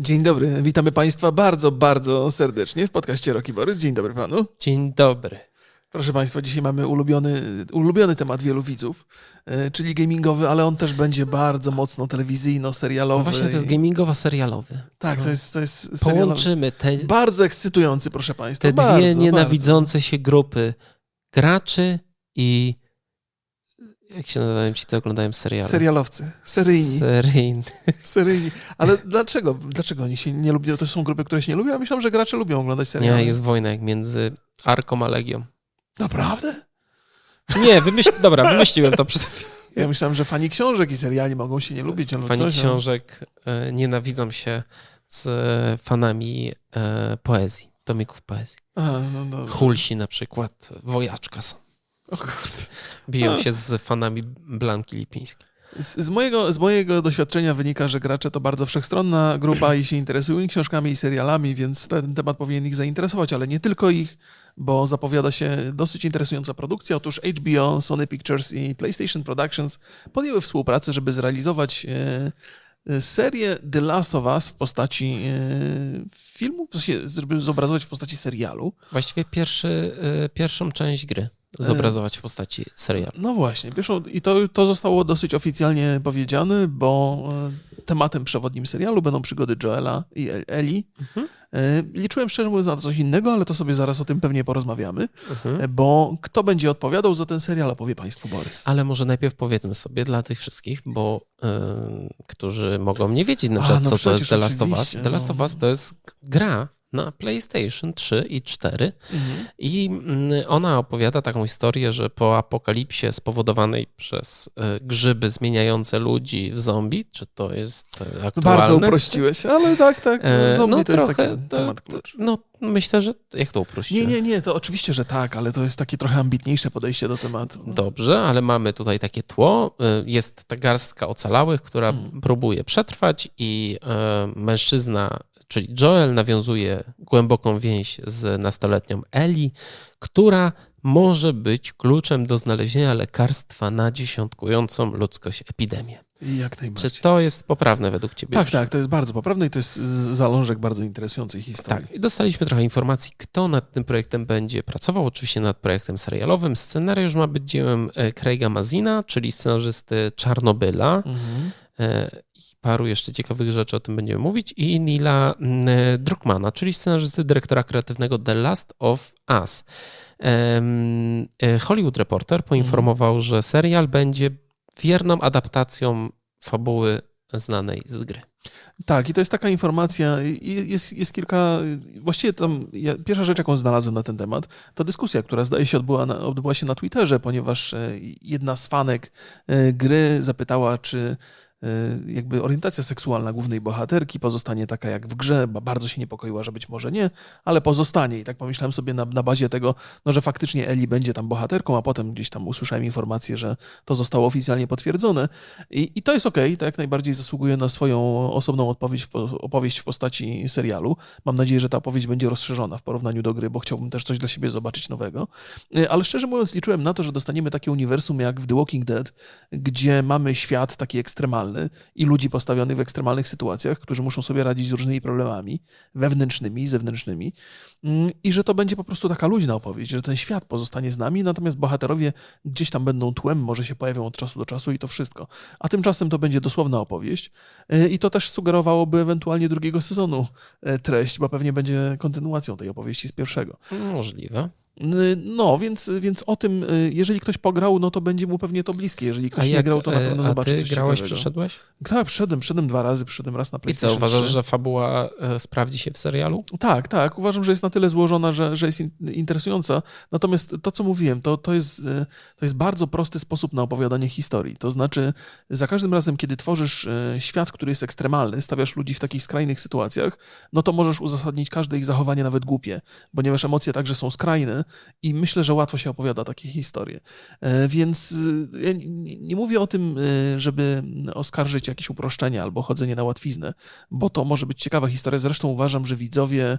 Dzień dobry, witamy Państwa bardzo, bardzo serdecznie w podcaście Rocky Borys. Dzień dobry Panu. Dzień dobry. Proszę Państwa, dzisiaj mamy ulubiony temat wielu widzów, czyli gamingowy, ale on też będzie bardzo mocno telewizyjno-serialowy. No właśnie, to jest gamingowo-serialowy. Tak, to jest serialowy. Połączymy te... Bardzo ekscytujący, proszę Państwa. Te bardzo, dwie nienawidzące się grupy graczy i... Jak się nazywałem ci, to oglądałem seriale? Serialowcy. Seryjni. Ale dlaczego? Dlaczego oni się nie lubią? To są grupy, które się nie lubią? Ja myślałem, że gracze lubią oglądać seriale. Nie, jest wojna jak między Arką a Legią. Naprawdę? Nie, wymyśliłem to przed chwilą. Ja myślałem, że fani książek i seriali mogą się nie lubić. Albo fani książek nienawidzą się z fanami poezji, tomików poezji. Aha, no Hulsi na przykład, wojaczka są. O kurde. Biją się z fanami Blanki Lipińskiej. Z mojego doświadczenia wynika, że gracze to bardzo wszechstronna grupa i się interesują i książkami, i serialami, więc ten temat powinien ich zainteresować, ale nie tylko ich, bo zapowiada się dosyć interesująca produkcja. Otóż HBO, Sony Pictures i PlayStation Productions podjęły współpracę, żeby zrealizować serię The Last of Us w postaci filmu, żeby zobrazować w postaci serialu. Właściwie pierwszą część gry. Zobrazować w postaci serialu. No właśnie. I to zostało dosyć oficjalnie powiedziane, bo tematem przewodnim serialu będą przygody Joela i Ellie. Mhm. Liczyłem szczerze mówiąc na coś innego, ale to sobie zaraz o tym pewnie porozmawiamy, bo kto będzie odpowiadał za ten serial, opowie Państwu Borys. Ale może najpierw powiedzmy sobie dla tych wszystkich, bo którzy mogą nie wiedzieć na przykład, co to jest The Last of Us. The Last of Us to jest gra na PlayStation 3 i 4 i ona opowiada taką historię, że po apokalipsie spowodowanej przez grzyby zmieniające ludzi w zombie, czy to jest aktualne? Bardzo uprościłeś, ale tak, zombie no to trochę, jest taki temat klucz. No myślę, że jak to uprościłeś? Nie, to oczywiście, że tak, ale to jest takie trochę ambitniejsze podejście do tematu. Dobrze, ale mamy tutaj takie tło, jest ta garstka ocalałych, która próbuje przetrwać i mężczyzna, czyli Joel, nawiązuje głęboką więź z nastoletnią Ellie, która może być kluczem do znalezienia lekarstwa na dziesiątkującą ludzkość epidemię. Jak najbardziej. Czy to jest poprawne według ciebie? Tak, to jest bardzo poprawne i to jest zalążek bardzo interesującej historii. Tak, i dostaliśmy trochę informacji, kto nad tym projektem będzie pracował, oczywiście nad projektem serialowym. Scenariusz ma być dziełem Craiga Mazina, czyli scenarzysty Czarnobyla. Paru jeszcze ciekawych rzeczy, o tym będziemy mówić, i Neila Druckmana, czyli scenarzysty, dyrektora kreatywnego The Last of Us. Hollywood Reporter poinformował, że serial będzie wierną adaptacją fabuły znanej z gry. Tak, i to jest taka informacja, jest kilka, właściwie tam, pierwsza rzecz, jaką znalazłem na ten temat, to dyskusja, która zdaje się odbyła się na Twitterze, ponieważ jedna z fanek gry zapytała, czy jakby orientacja seksualna głównej bohaterki pozostanie taka jak w grze, bo bardzo się niepokoiła, że być może nie, ale pozostanie. I tak pomyślałem sobie na bazie tego, że faktycznie Ellie będzie tam bohaterką, a potem gdzieś tam usłyszałem informację, że to zostało oficjalnie potwierdzone. I to jest okej, to jak najbardziej zasługuje na swoją osobną opowieść w postaci serialu. Mam nadzieję, że ta opowieść będzie rozszerzona w porównaniu do gry, bo chciałbym też coś dla siebie zobaczyć nowego. Ale szczerze mówiąc liczyłem na to, że dostaniemy takie uniwersum jak w The Walking Dead, gdzie mamy świat taki ekstremalny, i ludzi postawionych w ekstremalnych sytuacjach, którzy muszą sobie radzić z różnymi problemami wewnętrznymi i zewnętrznymi, i że to będzie po prostu taka luźna opowieść, że ten świat pozostanie z nami, natomiast bohaterowie gdzieś tam będą tłem, może się pojawią od czasu do czasu i to wszystko. A tymczasem to będzie dosłowna opowieść i to też sugerowałoby ewentualnie drugiego sezonu treść, bo pewnie będzie kontynuacją tej opowieści z pierwszego. Możliwe. No, więc o tym, jeżeli ktoś pograł, no to będzie mu pewnie to bliskie. Jeżeli ktoś nie grał, to na pewno zobaczy coś ciekawego. A ty grałeś, przeszedłeś? Tak, przyszedłem 2 razy, przyszedłem raz na PlayStation 3. I co, uważasz, że fabuła sprawdzi się w serialu? Tak, uważam, że jest na tyle złożona, że jest interesująca. Natomiast to, co mówiłem, to jest bardzo prosty sposób na opowiadanie historii. To znaczy, za każdym razem, kiedy tworzysz świat, który jest ekstremalny, stawiasz ludzi w takich skrajnych sytuacjach, no to możesz uzasadnić każde ich zachowanie, nawet głupie, ponieważ emocje także są skrajne, i myślę, że łatwo się opowiada takie historie. Więc ja nie mówię o tym, żeby oskarżyć jakieś uproszczenia albo chodzenie na łatwiznę, bo to może być ciekawa historia. Zresztą uważam, że widzowie,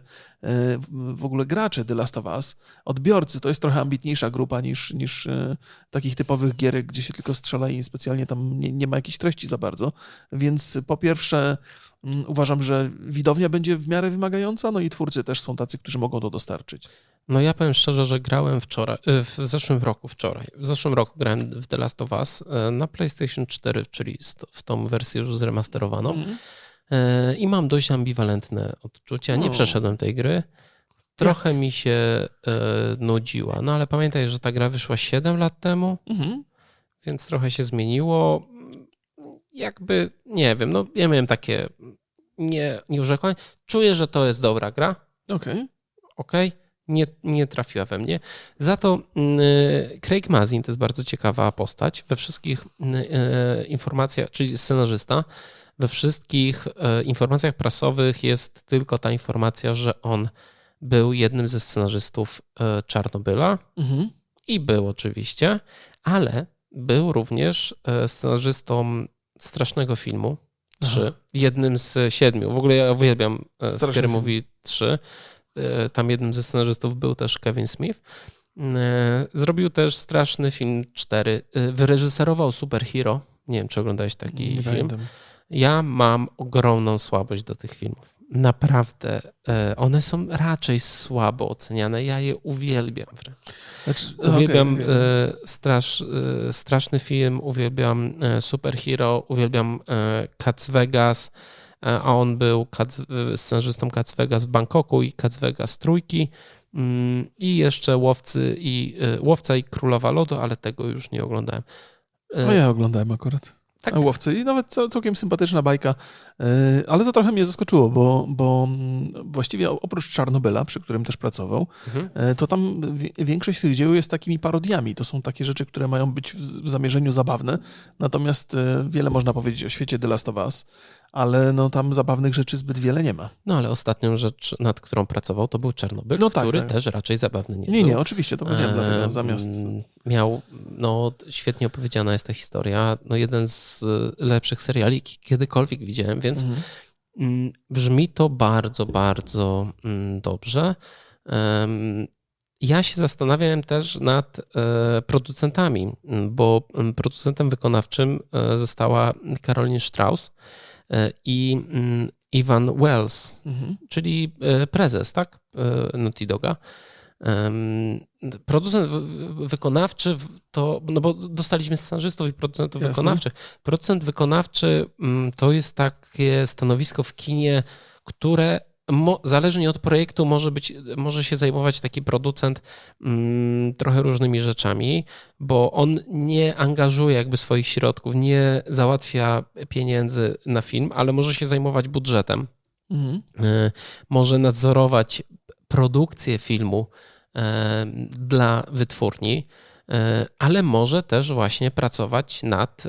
w ogóle gracze The Last of Us, odbiorcy, to jest trochę ambitniejsza grupa niż takich typowych gierek, gdzie się tylko strzela i specjalnie tam nie ma jakiejś treści za bardzo. Więc po pierwsze... uważam, że widownia będzie w miarę wymagająca, no i twórcy też są tacy, którzy mogą to dostarczyć. No ja powiem szczerze, że grałem w zeszłym roku grałem w The Last of Us na PlayStation 4, czyli w tą wersję już zremasterowaną i mam dość ambiwalentne odczucia. Nie przeszedłem tej gry. Trochę mi się nudziła, no ale pamiętaj, że ta gra wyszła 7 lat temu, więc trochę się zmieniło. Jakby, nie wiem, no ja miałem takie nieurzekłanie. Czuję, że to jest dobra gra. Okej. Nie trafiła we mnie. Za to Craig Mazin to jest bardzo ciekawa postać. We wszystkich informacjach, czyli scenarzysta, we wszystkich informacjach prasowych jest tylko ta informacja, że on był jednym ze scenarzystów Czarnobyla i był oczywiście, ale był również scenarzystą Strasznego Filmu 3, jednym z 7. W ogóle ja uwielbiam Scary Movie 3. Tam jednym ze scenarzystów był też Kevin Smith. Zrobił też Straszny Film 4. Wyreżyserował Superhero. Nie wiem, czy oglądałeś taki film. Ja mam ogromną słabość do tych filmów. Naprawdę. One są raczej słabo oceniane. Ja je uwielbiam. Straszny Film, uwielbiam Superhero, uwielbiam Kac Vegas, a on był scenarzystą Kac Vegas w Bangkoku i Kac Vegas Trójki i jeszcze Łowca i Królowa Lodu, ale tego już nie oglądałem. No ja oglądałem akurat. Tak. Łowcy i nawet całkiem sympatyczna bajka, ale to trochę mnie zaskoczyło, bo właściwie oprócz Czarnobyla, przy którym też pracował, to tam większość tych dzieł jest takimi parodiami. To są takie rzeczy, które mają być w zamierzeniu zabawne, natomiast wiele można powiedzieć o świecie The Last of Us, ale no tam zabawnych rzeczy zbyt wiele nie ma. No ale ostatnią rzecz, nad którą pracował, to był Czarnobyl, który też raczej zabawny nie był. Nie, oczywiście, to powiedziałem dlatego, zamiast... Miał, świetnie opowiedziana jest ta historia, jeden z lepszych seriali, kiedykolwiek widziałem, więc brzmi to bardzo, bardzo dobrze. Ja się zastanawiałem też nad producentami, bo producentem wykonawczym została Carolyn Strauss i Evan Wells, czyli prezes, tak? Naughty Doga. Producent wykonawczy to, bo dostaliśmy scenarzystów i producentów wykonawczych. Producent wykonawczy to jest takie stanowisko w kinie, które zależnie od projektu może się zajmować taki producent trochę różnymi rzeczami, bo on nie angażuje jakby swoich środków, nie załatwia pieniędzy na film, ale może się zajmować budżetem. Może nadzorować produkcję filmu dla wytwórni, ale może też właśnie pracować nad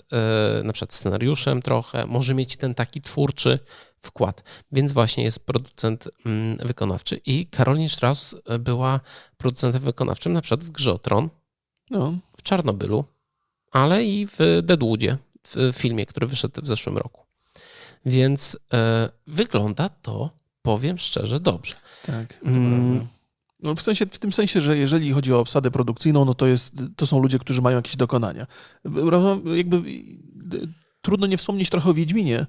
na przykład scenariuszem trochę, może mieć ten taki twórczy wkład, więc właśnie jest producent wykonawczy i Carolyn Strauss była producentem wykonawczym na przykład w Grze o Tron, w Czarnobylu, ale i w Deadwoodzie, w filmie, który wyszedł w zeszłym roku. Więc wygląda to, powiem szczerze, dobrze. Tak. No w tym sensie, że jeżeli chodzi o obsadę produkcyjną, to są ludzie, którzy mają jakieś dokonania. Jakby trudno nie wspomnieć trochę o Wiedźminie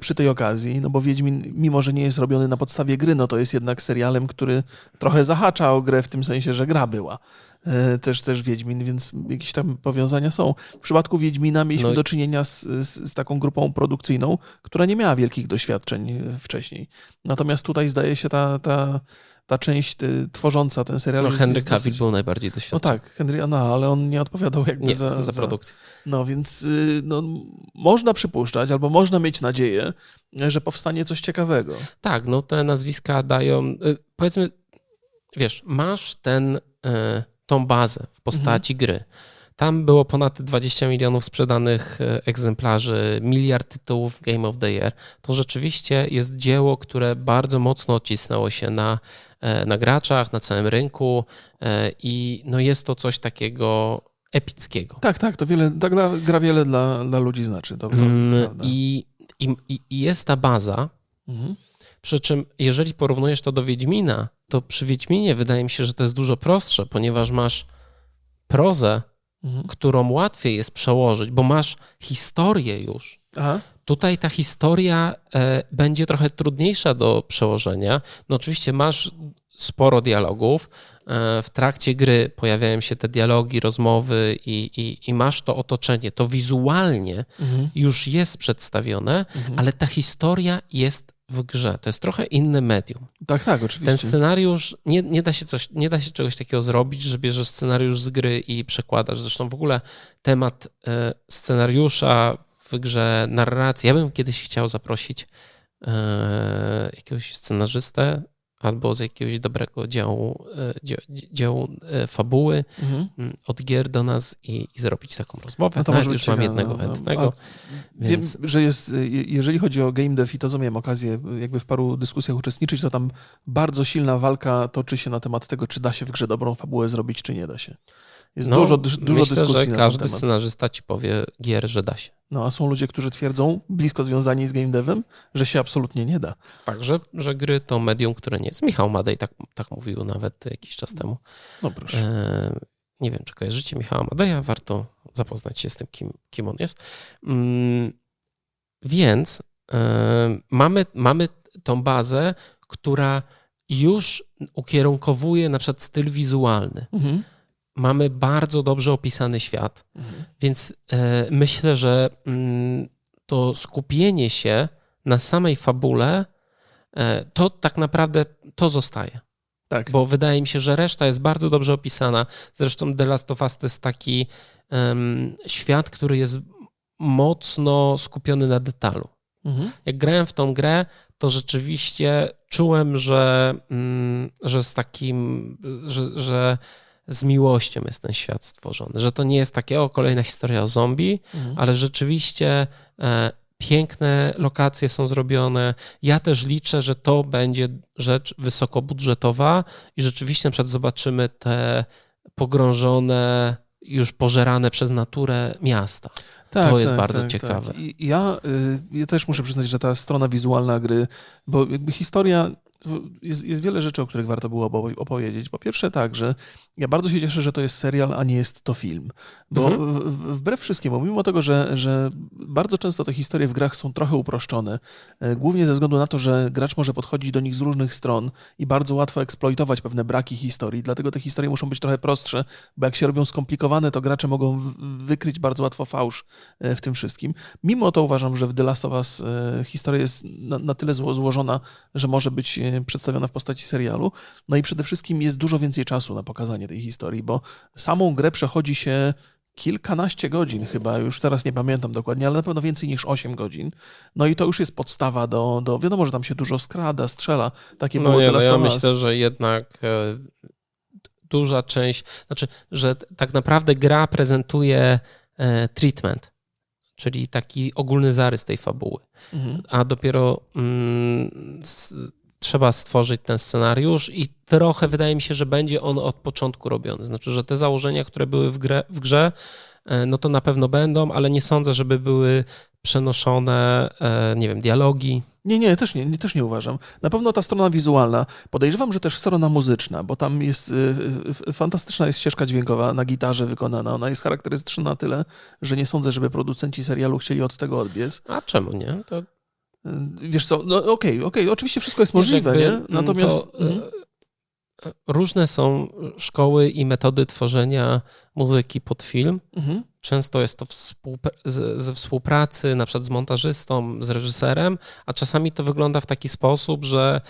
przy tej okazji, bo Wiedźmin, mimo że nie jest robiony na podstawie gry, to jest jednak serialem, który trochę zahacza o grę w tym sensie, że gra była. Też Wiedźmin, więc jakieś tam powiązania są. W przypadku Wiedźmina mieliśmy do czynienia z taką grupą produkcyjną, która nie miała wielkich doświadczeń wcześniej. Natomiast tutaj zdaje się ta część tworząca ten serial... Henry Cavill był najbardziej doświadczony. Ale on nie odpowiadał za produkcję. Więc można przypuszczać, albo można mieć nadzieję, że powstanie coś ciekawego. Tak, te nazwiska dają... Powiedzmy, masz tą bazę w postaci gry. Tam było ponad 20 milionów sprzedanych egzemplarzy, 1 miliard tytułów Game of the Year. To rzeczywiście jest dzieło, które bardzo mocno odcisnęło się na graczach, na całym rynku i jest to coś takiego epickiego. Tak, to wiele, gra wiele dla ludzi znaczy. I jest ta baza, przy czym jeżeli porównujesz to do Wiedźmina, to przy Wiedźminie wydaje mi się, że to jest dużo prostsze, ponieważ masz prozę, którą łatwiej jest przełożyć, bo masz historię już. Tutaj ta historia będzie trochę trudniejsza do przełożenia. No oczywiście masz sporo dialogów. W trakcie gry pojawiają się te dialogi, rozmowy i masz to otoczenie. To wizualnie już jest przedstawione, ale ta historia jest w grze. To jest trochę inne medium. Tak, tak, oczywiście. Ten scenariusz, nie da się czegoś takiego zrobić, że bierzesz scenariusz z gry i przekładasz. Zresztą w ogóle temat scenariusza w grze, narracji. Ja bym kiedyś chciał zaprosić jakiegoś scenarzystę albo z jakiegoś dobrego działu fabuły od gier do nas i zrobić taką rozmowę. No już ciekawe. Mam jednego chętnego. Więc... Wiem, że jest, jeżeli chodzi o game dev i to, co miałem okazję jakby w paru dyskusjach uczestniczyć, to tam bardzo silna walka toczy się na temat tego, czy da się w grze dobrą fabułę zrobić, czy nie da się. Jest dużo dyskusji na ten temat. Każdy scenarzysta ci powie gier, że da się. No a są ludzie, którzy twierdzą, blisko związani z game devem, że się absolutnie nie da. Tak, że gry to medium, które nie jest. Michał Madej tak mówił nawet jakiś czas temu. No proszę. Nie wiem, czy kojarzycie Michała Madeja, warto zapoznać się z tym, kim on jest. Więc mamy tą bazę, która już ukierunkowuje na przykład styl wizualny. Mhm. Mamy bardzo dobrze opisany świat, więc myślę, że to skupienie się na samej fabule, to tak naprawdę to zostaje. Tak. Bo wydaje mi się, że reszta jest bardzo dobrze opisana. Zresztą The Last of Us to jest taki świat, który jest mocno skupiony na detalu. Jak grałem w tą grę, to rzeczywiście czułem, że z takim, że z miłością jest ten świat stworzony. Że to nie jest takie, kolejna historia o zombie, ale rzeczywiście piękne lokacje są zrobione. Ja też liczę, że to będzie rzecz wysokobudżetowa i rzeczywiście na przykład zobaczymy te pogrążone, już pożerane przez naturę miasta. Tak, to jest bardzo ciekawe. Tak. I ja też muszę przyznać, że ta strona wizualna gry, bo jakby historia... Jest wiele rzeczy, o których warto było opowiedzieć. Po pierwsze tak, że ja bardzo się cieszę, że to jest serial, a nie jest to film. Bo wbrew wszystkiemu, mimo tego, że bardzo często te historie w grach są trochę uproszczone, głównie ze względu na to, że gracz może podchodzić do nich z różnych stron i bardzo łatwo eksploitować pewne braki historii, dlatego te historie muszą być trochę prostsze, bo jak się robią skomplikowane, to gracze mogą wykryć bardzo łatwo fałsz w tym wszystkim. Mimo to uważam, że w The Last of Us historia jest na tyle złożona, że może być przedstawiona w postaci serialu. No i przede wszystkim jest dużo więcej czasu na pokazanie tej historii, bo samą grę przechodzi się kilkanaście godzin chyba, już teraz nie pamiętam dokładnie, ale na pewno więcej niż 8 godzin. No i to już jest podstawa do wiadomo, że tam się dużo skrada, strzela. Takie było teraz. Ja myślę, że jednak duża część, znaczy, że tak naprawdę gra prezentuje treatment, czyli taki ogólny zarys tej fabuły. A dopiero trzeba stworzyć ten scenariusz i trochę wydaje mi się, że będzie on od początku robiony. Znaczy, że te założenia, które były w grze, no to na pewno będą, ale nie sądzę, żeby były przenoszone, nie wiem, dialogi. Nie, też nie uważam. Na pewno ta strona wizualna, podejrzewam, że też strona muzyczna, bo tam jest fantastyczna jest ścieżka dźwiękowa na gitarze wykonana. Ona jest charakterystyczna na tyle, że nie sądzę, żeby producenci serialu chcieli od tego odbiec. A czemu nie? To... Wiesz co, no okej, oczywiście wszystko jest możliwe, nie? Natomiast... Różne są szkoły i metody tworzenia muzyki pod film. Często jest to ze współpracy, na przykład z montażystą, z reżyserem, a czasami to wygląda w taki sposób, że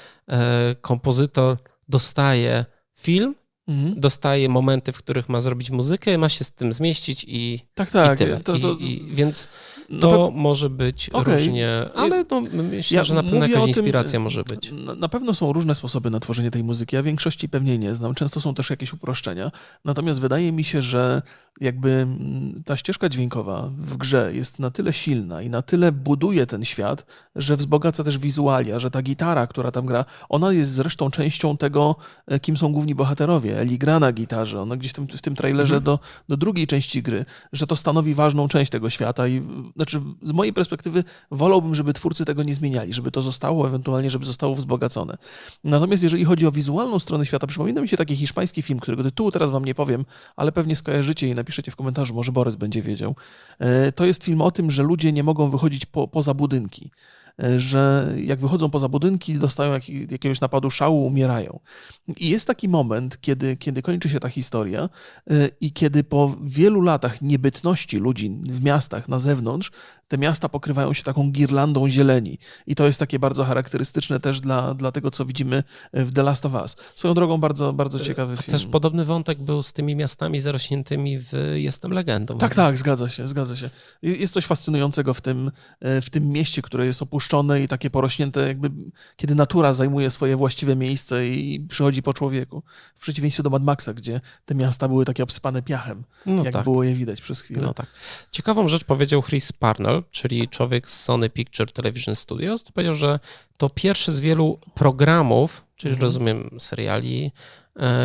kompozytor dostaje film, dostaje momenty, w których ma zrobić muzykę, ma się z tym zmieścić i tak. I więc to może być różnie, ale myślę, że na pewno jakaś inspiracja może być. Na pewno są różne sposoby na tworzenie tej muzyki, a większości pewnie nie znam. Często są też jakieś uproszczenia. Natomiast wydaje mi się, że jakby ta ścieżka dźwiękowa w grze jest na tyle silna i na tyle buduje ten świat, że wzbogaca też wizualia, że ta gitara, która tam gra, ona jest zresztą częścią tego, kim są główni bohaterowie. Ellie gra na gitarze, ona gdzieś w tym trailerze do drugiej części gry, że to stanowi ważną część tego świata i znaczy z mojej perspektywy wolałbym, żeby twórcy tego nie zmieniali, żeby to zostało, ewentualnie żeby zostało wzbogacone. Natomiast jeżeli chodzi o wizualną stronę świata, przypomina mi się taki hiszpański film, którego tytułu teraz wam nie powiem, ale pewnie skojarzycie i napiszecie w komentarzu, może Borys będzie wiedział. To jest film o tym, że ludzie nie mogą wychodzić poza budynki, że jak wychodzą poza budynki, dostają jakiegoś napadu szału, umierają. I jest taki moment, kiedy kończy się ta historia i kiedy po wielu latach niebytności ludzi w miastach na zewnątrz, te miasta pokrywają się taką girlandą zieleni. I to jest takie bardzo charakterystyczne też dla tego, co widzimy w The Last of Us. Swoją drogą bardzo, bardzo ciekawy film. Też podobny wątek był z tymi miastami zarośniętymi w Jestem Legendą. Tak, tak, zgadza się. Jest coś fascynującego w tym mieście, które jest opuszczone i takie porośnięte, jakby kiedy natura zajmuje swoje właściwe miejsce i przychodzi po człowieku. W przeciwieństwie do Mad Maxa, gdzie te miasta były takie obsypane piachem, było je widać przez chwilę. No tak. Ciekawą rzecz powiedział Chris Parnell, czyli człowiek z Sony Pictures Television Studios, to powiedział, że to pierwszy z wielu programów, czyli rozumiem seriali,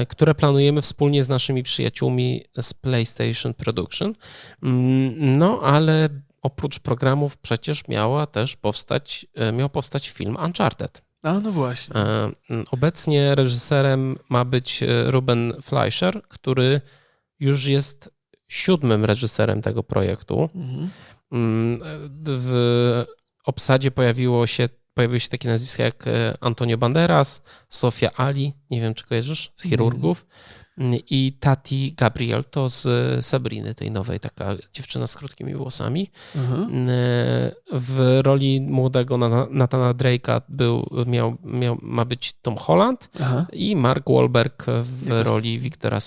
które planujemy wspólnie z naszymi przyjaciółmi z PlayStation Production. No ale oprócz programów przecież miał powstać film Uncharted. A no właśnie. Obecnie reżyserem ma być Ruben Fleischer, który już jest 7. reżyserem tego projektu. Mhm. W obsadzie pojawiły się takie nazwiska jak Antonio Banderas, Sofia Ali, nie wiem czy kojarzysz, z chirurgów, i Tati Gabriel, to z Sabriny, tej nowej, taka dziewczyna z krótkimi włosami. Mhm. W roli młodego Nathana Drake'a ma być Tom Holland, aha, i Mark Wahlberg roli Wiktora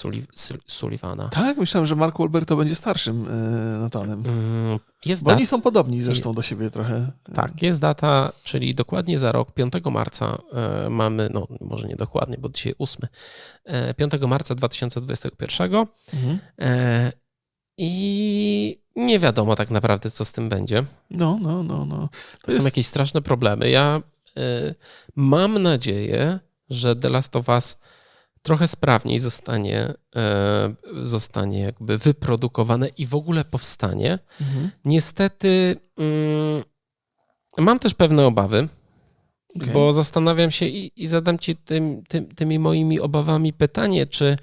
Sullivana. Tak, myślałem, że Mark Wahlberg to będzie starszym Nathanem. Bo oni są podobni zresztą do siebie trochę. Tak, jest data, czyli dokładnie za rok, 5 marca mamy, no może nie dokładnie, bo dzisiaj 8, 5 marca 2021. Mhm. I nie wiadomo tak naprawdę, co z tym będzie. No. To są jakieś straszne problemy. Ja mam nadzieję, że The Last of Us trochę sprawniej zostanie jakby wyprodukowane i w ogóle powstanie. Mhm. Niestety mam też pewne obawy, bo zastanawiam się i zadam ci tymi moimi obawami pytanie, czy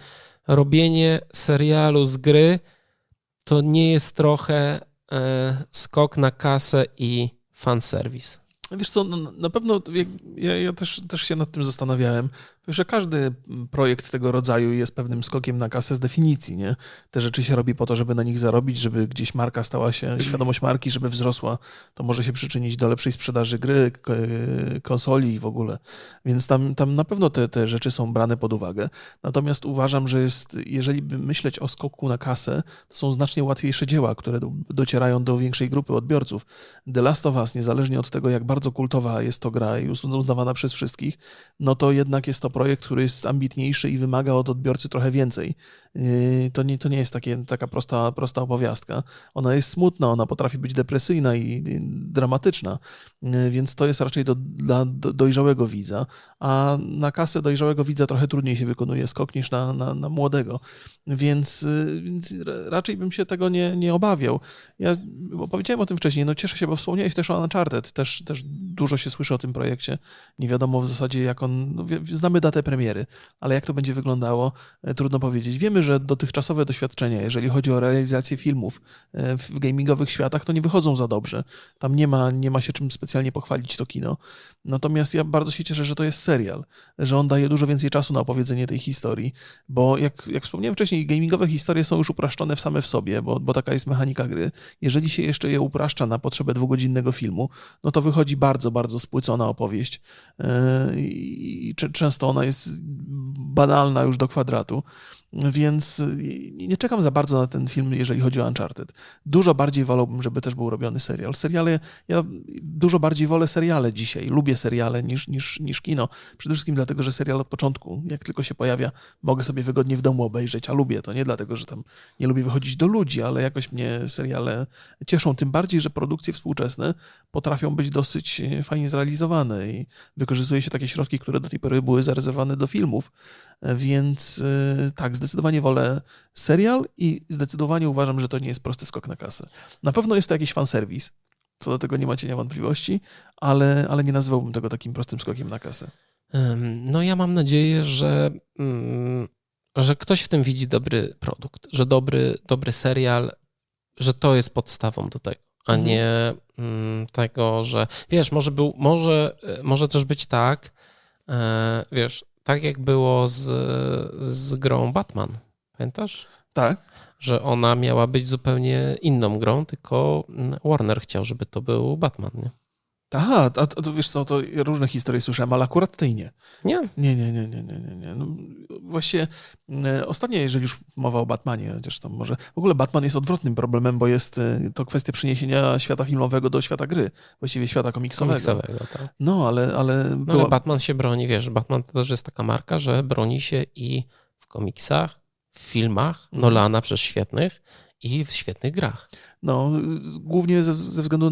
robienie serialu z gry to nie jest trochę skok na kasę i fanserwis. Wiesz co, na pewno ja też się nad tym zastanawiałem, że każdy projekt tego rodzaju jest pewnym skokiem na kasę z definicji, nie? Te rzeczy się robi po to, żeby na nich zarobić, żeby gdzieś marka stała się, świadomość marki, żeby wzrosła. To może się przyczynić do lepszej sprzedaży gry, konsoli i w ogóle. Więc tam na pewno te rzeczy są brane pod uwagę. Natomiast uważam, że jeżeli by myśleć o skoku na kasę, to są znacznie łatwiejsze dzieła, które docierają do większej grupy odbiorców. The Last of Us, niezależnie od tego, jak bardzo kultowa jest to gra i uznawana przez wszystkich, no to jednak jest to projekt, który jest ambitniejszy i wymaga od odbiorcy trochę więcej. To nie jest taka prosta opowiastka. Ona jest smutna, ona potrafi być depresyjna i dramatyczna, więc to jest raczej dla dojrzałego widza, a na kasę dojrzałego widza trochę trudniej się wykonuje skok niż na młodego, więc raczej bym się tego nie obawiał. Ja powiedziałem o tym wcześniej, no cieszę się, bo wspomniałeś też o Uncharted, też dużo się słyszy o tym projekcie, nie wiadomo w zasadzie jak on, no, znamy datę premiery, ale jak to będzie wyglądało, trudno powiedzieć. Wiemy, że dotychczasowe doświadczenia, jeżeli chodzi o realizację filmów w gamingowych światach, to nie wychodzą za dobrze. Tam nie ma się czym specjalnie pochwalić to kino. Natomiast ja bardzo się cieszę, że to jest serial, że on daje dużo więcej czasu na opowiedzenie tej historii, bo jak wspomniałem wcześniej, gamingowe historie są już upraszczone same w sobie, bo taka jest mechanika gry. Jeżeli się jeszcze je upraszcza na potrzebę 2-godzinnego filmu, no to wychodzi bardzo, bardzo spłycona opowieść. I często ona jest banalna już do kwadratu. Więc nie czekam za bardzo na ten film, jeżeli chodzi o Uncharted. Dużo bardziej wolałbym, żeby też był robiony serial. Ja dużo bardziej wolę seriale dzisiaj. Lubię seriale niż kino. Przede wszystkim dlatego, że serial od początku, jak tylko się pojawia, mogę sobie wygodnie w domu obejrzeć, a lubię to. Nie dlatego, że tam nie lubię wychodzić do ludzi, ale jakoś mnie seriale cieszą. Tym bardziej, że produkcje współczesne potrafią być dosyć fajnie zrealizowane i wykorzystuje się takie środki, które do tej pory były zarezerwowane do filmów. Więc tak, zdecydowanie wolę serial i zdecydowanie uważam, że to nie jest prosty skok na kasę. Na pewno jest to jakiś fanserwis, co do tego nie ma cienia wątpliwości, ale nie nazwałbym tego takim prostym skokiem na kasę. No ja mam nadzieję, że że ktoś w tym widzi dobry produkt, że dobry serial, że to jest podstawą do tego, a nie tego, że wiesz, może też być tak, wiesz, tak jak było z grą Batman, pamiętasz? Tak. Że ona miała być zupełnie inną grą, tylko Warner chciał, żeby to był Batman, nie? Aha, a to wiesz co, to różne historie słyszałem, ale akurat tej nie. Nie? Nie. No, właśnie ostatnio, jeżeli już mowa o Batmanie, chociaż to może... W ogóle Batman jest odwrotnym problemem, bo jest to kwestia przeniesienia świata filmowego do świata gry, właściwie świata komiksowego, tak. No, ale Batman się broni, wiesz, Batman to też jest taka marka, że broni się i w komiksach, w filmach Nolana przez świetnych i w świetnych grach. No, głównie ze względu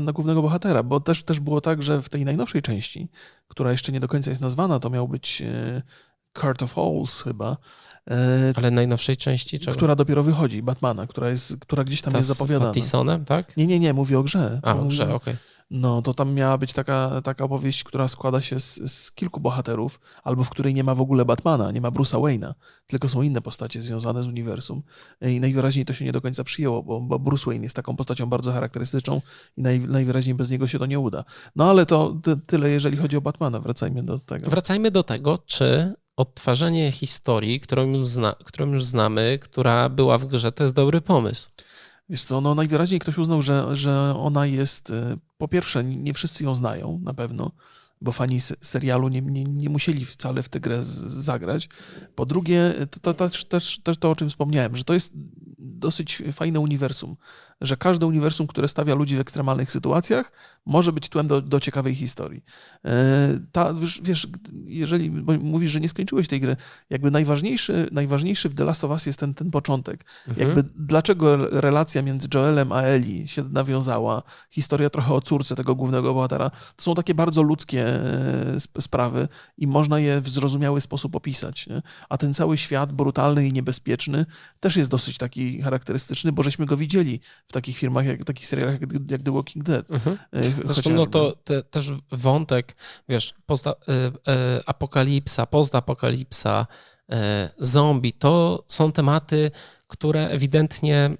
na głównego bohatera, bo też było tak, że w tej najnowszej części, która jeszcze nie do końca jest nazwana, to miał być Court of Owls chyba. Ale najnowszej części czego? Która dopiero wychodzi, Batmana, która gtiś tam jest zapowiadana. Z Pattisonem, tak? Nie, mówię o grze. A, o grze, okej. Okay. No, to tam miała być taka opowieść, która składa się z kilku bohaterów, albo w której nie ma w ogóle Batmana, nie ma Bruce'a Wayne'a, tylko są inne postacie związane z uniwersum. I najwyraźniej to się nie do końca przyjęło, bo Bruce Wayne jest taką postacią bardzo charakterystyczną i najwyraźniej bez niego się to nie uda. No, ale to tyle, jeżeli chodzi o Batmana. Wracajmy do tego. Czy odtwarzanie historii, którą już znamy, która była w grze, to jest dobry pomysł? Wiesz co, no najwyraźniej ktoś uznał, że ona jest... Po pierwsze, nie wszyscy ją znają na pewno, bo fani serialu nie musieli wcale w tę grę zagrać. Po drugie, to też to, o czym wspomniałem, że to jest dosyć fajne uniwersum, że każde uniwersum, które stawia ludzi w ekstremalnych sytuacjach, może być tłem do ciekawej historii. Wiesz, jeżeli mówisz, że nie skończyłeś tej gry, jakby najważniejszy w The Last of Us jest ten początek. Jakby dlaczego relacja między Joelem a Ellie się nawiązała, historia trochę o córce tego głównego bohatera, to są takie bardzo ludzkie sprawy i można je w zrozumiały sposób opisać. Nie? A ten cały świat brutalny i niebezpieczny też jest dosyć taki charakterystyczny, bo żeśmy go widzieli w takich firmach, w takich serialach jak The Walking Dead. Zresztą no to też wątek, wiesz, apokalipsa, postapokalipsa, zombie, to są tematy, które ewidentnie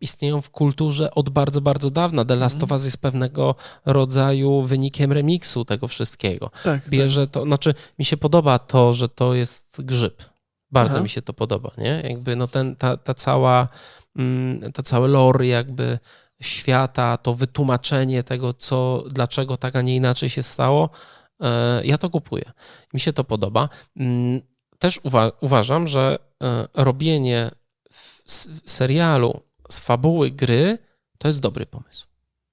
istnieją w kulturze od bardzo, bardzo dawna. The Last of Us jest pewnego rodzaju wynikiem remiksu tego wszystkiego. Tak, bierze to, znaczy mi się podoba to, że to jest grzyb. Bardzo mi się to podoba, nie? Jakby no to całe lore jakby świata, to wytłumaczenie tego, dlaczego tak, a nie inaczej się stało, ja to kupuję. Mi się to podoba. Też uważam, że robienie w serialu z fabuły gry to jest dobry pomysł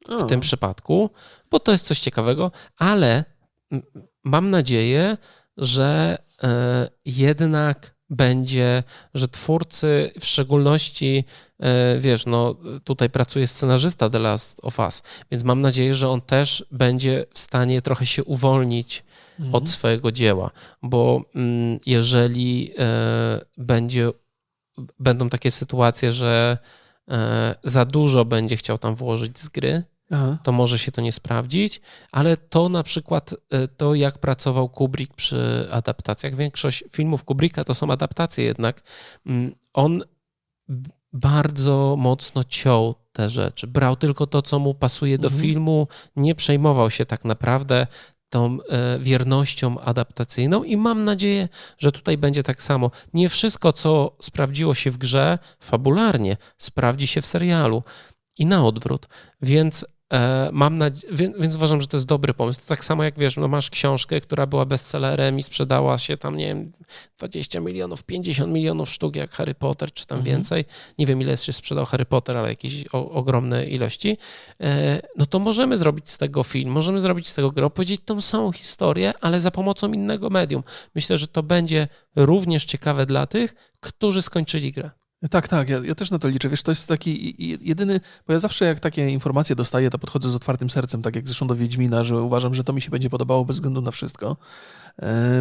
w tym przypadku, bo to jest coś ciekawego, ale mam nadzieję, że jednak będzie, że twórcy, w szczególności, wiesz, no tutaj pracuje scenarzysta The Last of Us, więc mam nadzieję, że on też będzie w stanie trochę się uwolnić od swojego dzieła, bo jeżeli będą takie sytuacje, że za dużo będzie chciał tam włożyć z gry, to może się to nie sprawdzić, ale to na przykład to, jak pracował Kubrick przy adaptacjach. Większość filmów Kubricka to są adaptacje jednak. On bardzo mocno ciął te rzeczy. Brał tylko to, co mu pasuje do filmu. Nie przejmował się tak naprawdę tą wiernością adaptacyjną i mam nadzieję, że tutaj będzie tak samo. Nie wszystko, co sprawdziło się w grze fabularnie, sprawdzi się w serialu. I na odwrót, więc więc uważam, że to jest dobry pomysł. To tak samo jak, wiesz, no masz książkę, która była bestsellerem i sprzedała się tam, nie wiem, 20 milionów, 50 milionów sztuk jak Harry Potter, czy tam więcej. Nie wiem, ile się sprzedał Harry Potter, ale jakieś ogromne ilości. No to możemy zrobić z tego film, możemy zrobić z tego grę, opowiedzieć tą samą historię, ale za pomocą innego medium. Myślę, że to będzie również ciekawe dla tych, którzy skończyli grę. Tak, ja też na to liczę. Wiesz, to jest taki jedyny, bo ja zawsze jak takie informacje dostaję, to podchodzę z otwartym sercem, tak jak zresztą do Wiedźmina, że uważam, że to mi się będzie podobało bez względu na wszystko,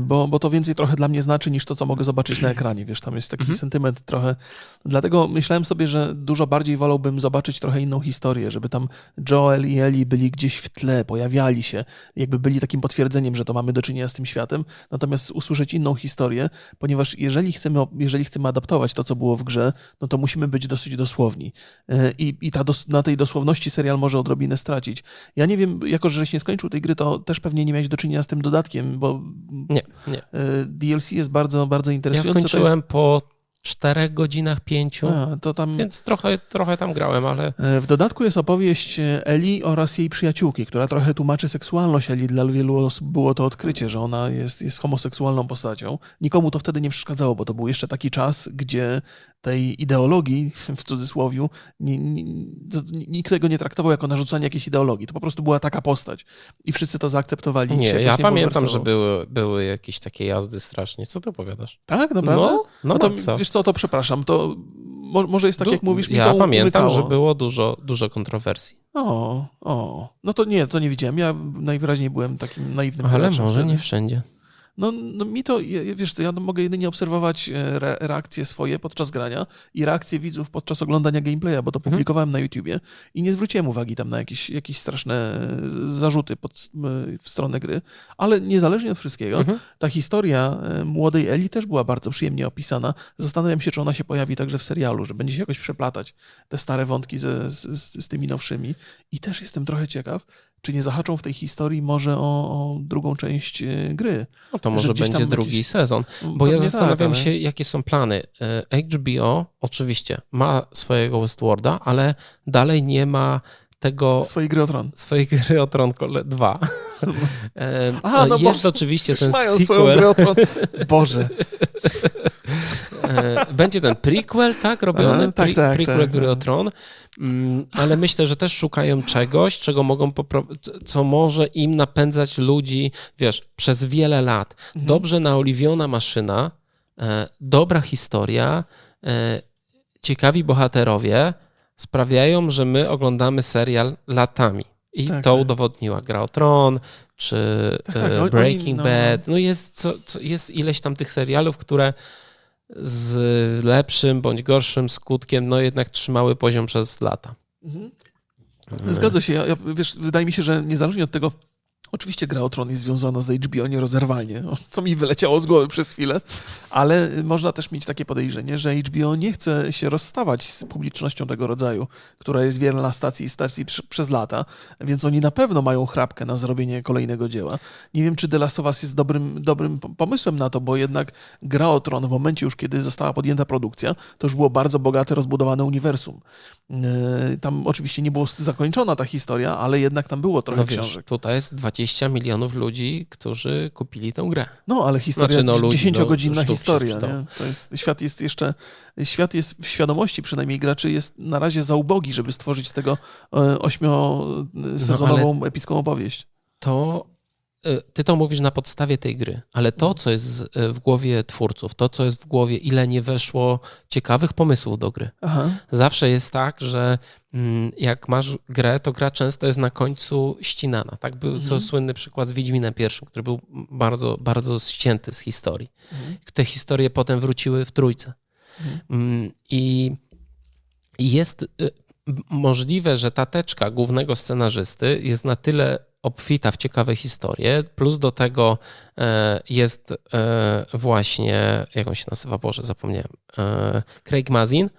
bo to więcej trochę dla mnie znaczy niż to, co mogę zobaczyć na ekranie. Wiesz, tam jest taki sentyment trochę. Dlatego myślałem sobie, że dużo bardziej wolałbym zobaczyć trochę inną historię, żeby tam Joel i Ellie byli gdzieś w tle, pojawiali się, jakby byli takim potwierdzeniem, że to mamy do czynienia z tym światem, natomiast usłyszeć inną historię, ponieważ jeżeli chcemy adaptować to, co było w grze, no to musimy być dosyć dosłowni. Na tej dosłowności serial może odrobinę stracić. Ja nie wiem, jako żeś nie skończył tej gry, to też pewnie nie miałeś do czynienia z tym dodatkiem, bo nie. DLC jest bardzo, bardzo interesujące. Ja skończyłem po 4 godzinach 5, więc trochę tam grałem, ale... W dodatku jest opowieść Ellie oraz jej przyjaciółki, która trochę tłumaczy seksualność Ellie. Dla wielu osób było to odkrycie, że ona jest homoseksualną postacią. Nikomu to wtedy nie przeszkadzało, bo to był jeszcze taki czas, gdzie tej ideologii, w cudzysłowiu, nikt tego nie traktował jako narzucanie jakiejś ideologii. To po prostu była taka postać i wszyscy to zaakceptowali. Ja pamiętam, że były jakieś takie jazdy strasznie. Co ty opowiadasz? Tak, naprawdę? No to, wiesz co, to przepraszam, to może jest tak, jak mówisz, mi to umykało. Ja pamiętam, że było dużo kontrowersji. No to nie widziałem. Ja najwyraźniej byłem takim naiwnym. Ale może nie wszędzie. No mi to, wiesz co, ja mogę jedynie obserwować reakcje swoje podczas grania i reakcje widzów podczas oglądania gameplaya, bo to publikowałem na YouTubie i nie zwróciłem uwagi tam na jakieś straszne zarzuty w stronę gry, ale niezależnie od wszystkiego, ta historia młodej Ellie też była bardzo przyjemnie opisana. Zastanawiam się, czy ona się pojawi także w serialu, że będzie się jakoś przeplatać te stare wątki z tymi nowszymi i też jestem trochę ciekaw, czy nie zahaczą w tej historii może o drugą część gry. No to może będzie drugi sezon, bo ja zastanawiam się, jakie są plany. HBO oczywiście ma swojego Westworlda, ale dalej nie ma tego... Swojej gry o Tron 2. Jest oczywiście ten sequel. Swoją grę o Tron. Boże. Będzie ten prequel, tak, robiony? Prequel Gry o Tron. Ale myślę, że też szukają czegoś, czego mogą co może im napędzać ludzi, wiesz, przez wiele lat. Dobrze naoliwiona maszyna, dobra historia, ciekawi bohaterowie sprawiają, że my oglądamy serial latami. I to udowodniła Gra o Tron, czy Breaking Bad. No jest ileś tam tych serialów, które z lepszym bądź gorszym skutkiem, no jednak trzymały poziom przez lata. Zgadza się. Ja, wiesz, wydaje mi się, że niezależnie od tego, oczywiście Gra o Tron jest związana z HBO nierozerwalnie, co mi wyleciało z głowy przez chwilę, ale można też mieć takie podejrzenie, że HBO nie chce się rozstawać z publicznością tego rodzaju, która jest wierna stacji i stacji przez lata, więc oni na pewno mają chrapkę na zrobienie kolejnego dzieła. Nie wiem, czy The Last of Us jest dobrym pomysłem na to, bo jednak Gra o Tron w momencie już, kiedy została podjęta produkcja, to już było bardzo bogate, rozbudowane uniwersum. Tam oczywiście nie była zakończona ta historia, ale jednak tam było trochę książek. Tutaj jest 20 milionów ludzi, którzy kupili tę grę. No, ale historia, 10-godzinna historia. Świat jest w świadomości przynajmniej graczy jest na razie za ubogi, żeby stworzyć z tego 8-sezonową epicką opowieść. Ty to mówisz na podstawie tej gry, ale to, co jest w głowie twórców, to, co jest w głowie, ile nie weszło ciekawych pomysłów do gry. Zawsze jest tak, że jak masz grę, to gra często jest na końcu ścinana. Tak był słynny przykład z Wiedźminem pierwszym, który był bardzo, bardzo ścięty z historii. Te historie potem wróciły w trójce. I jest możliwe, że ta teczka głównego scenarzysty jest na tyle obfita w ciekawe historie, plus do tego jest właśnie, jak on się nazywa, Boże, zapomniałem, Craig Mazin,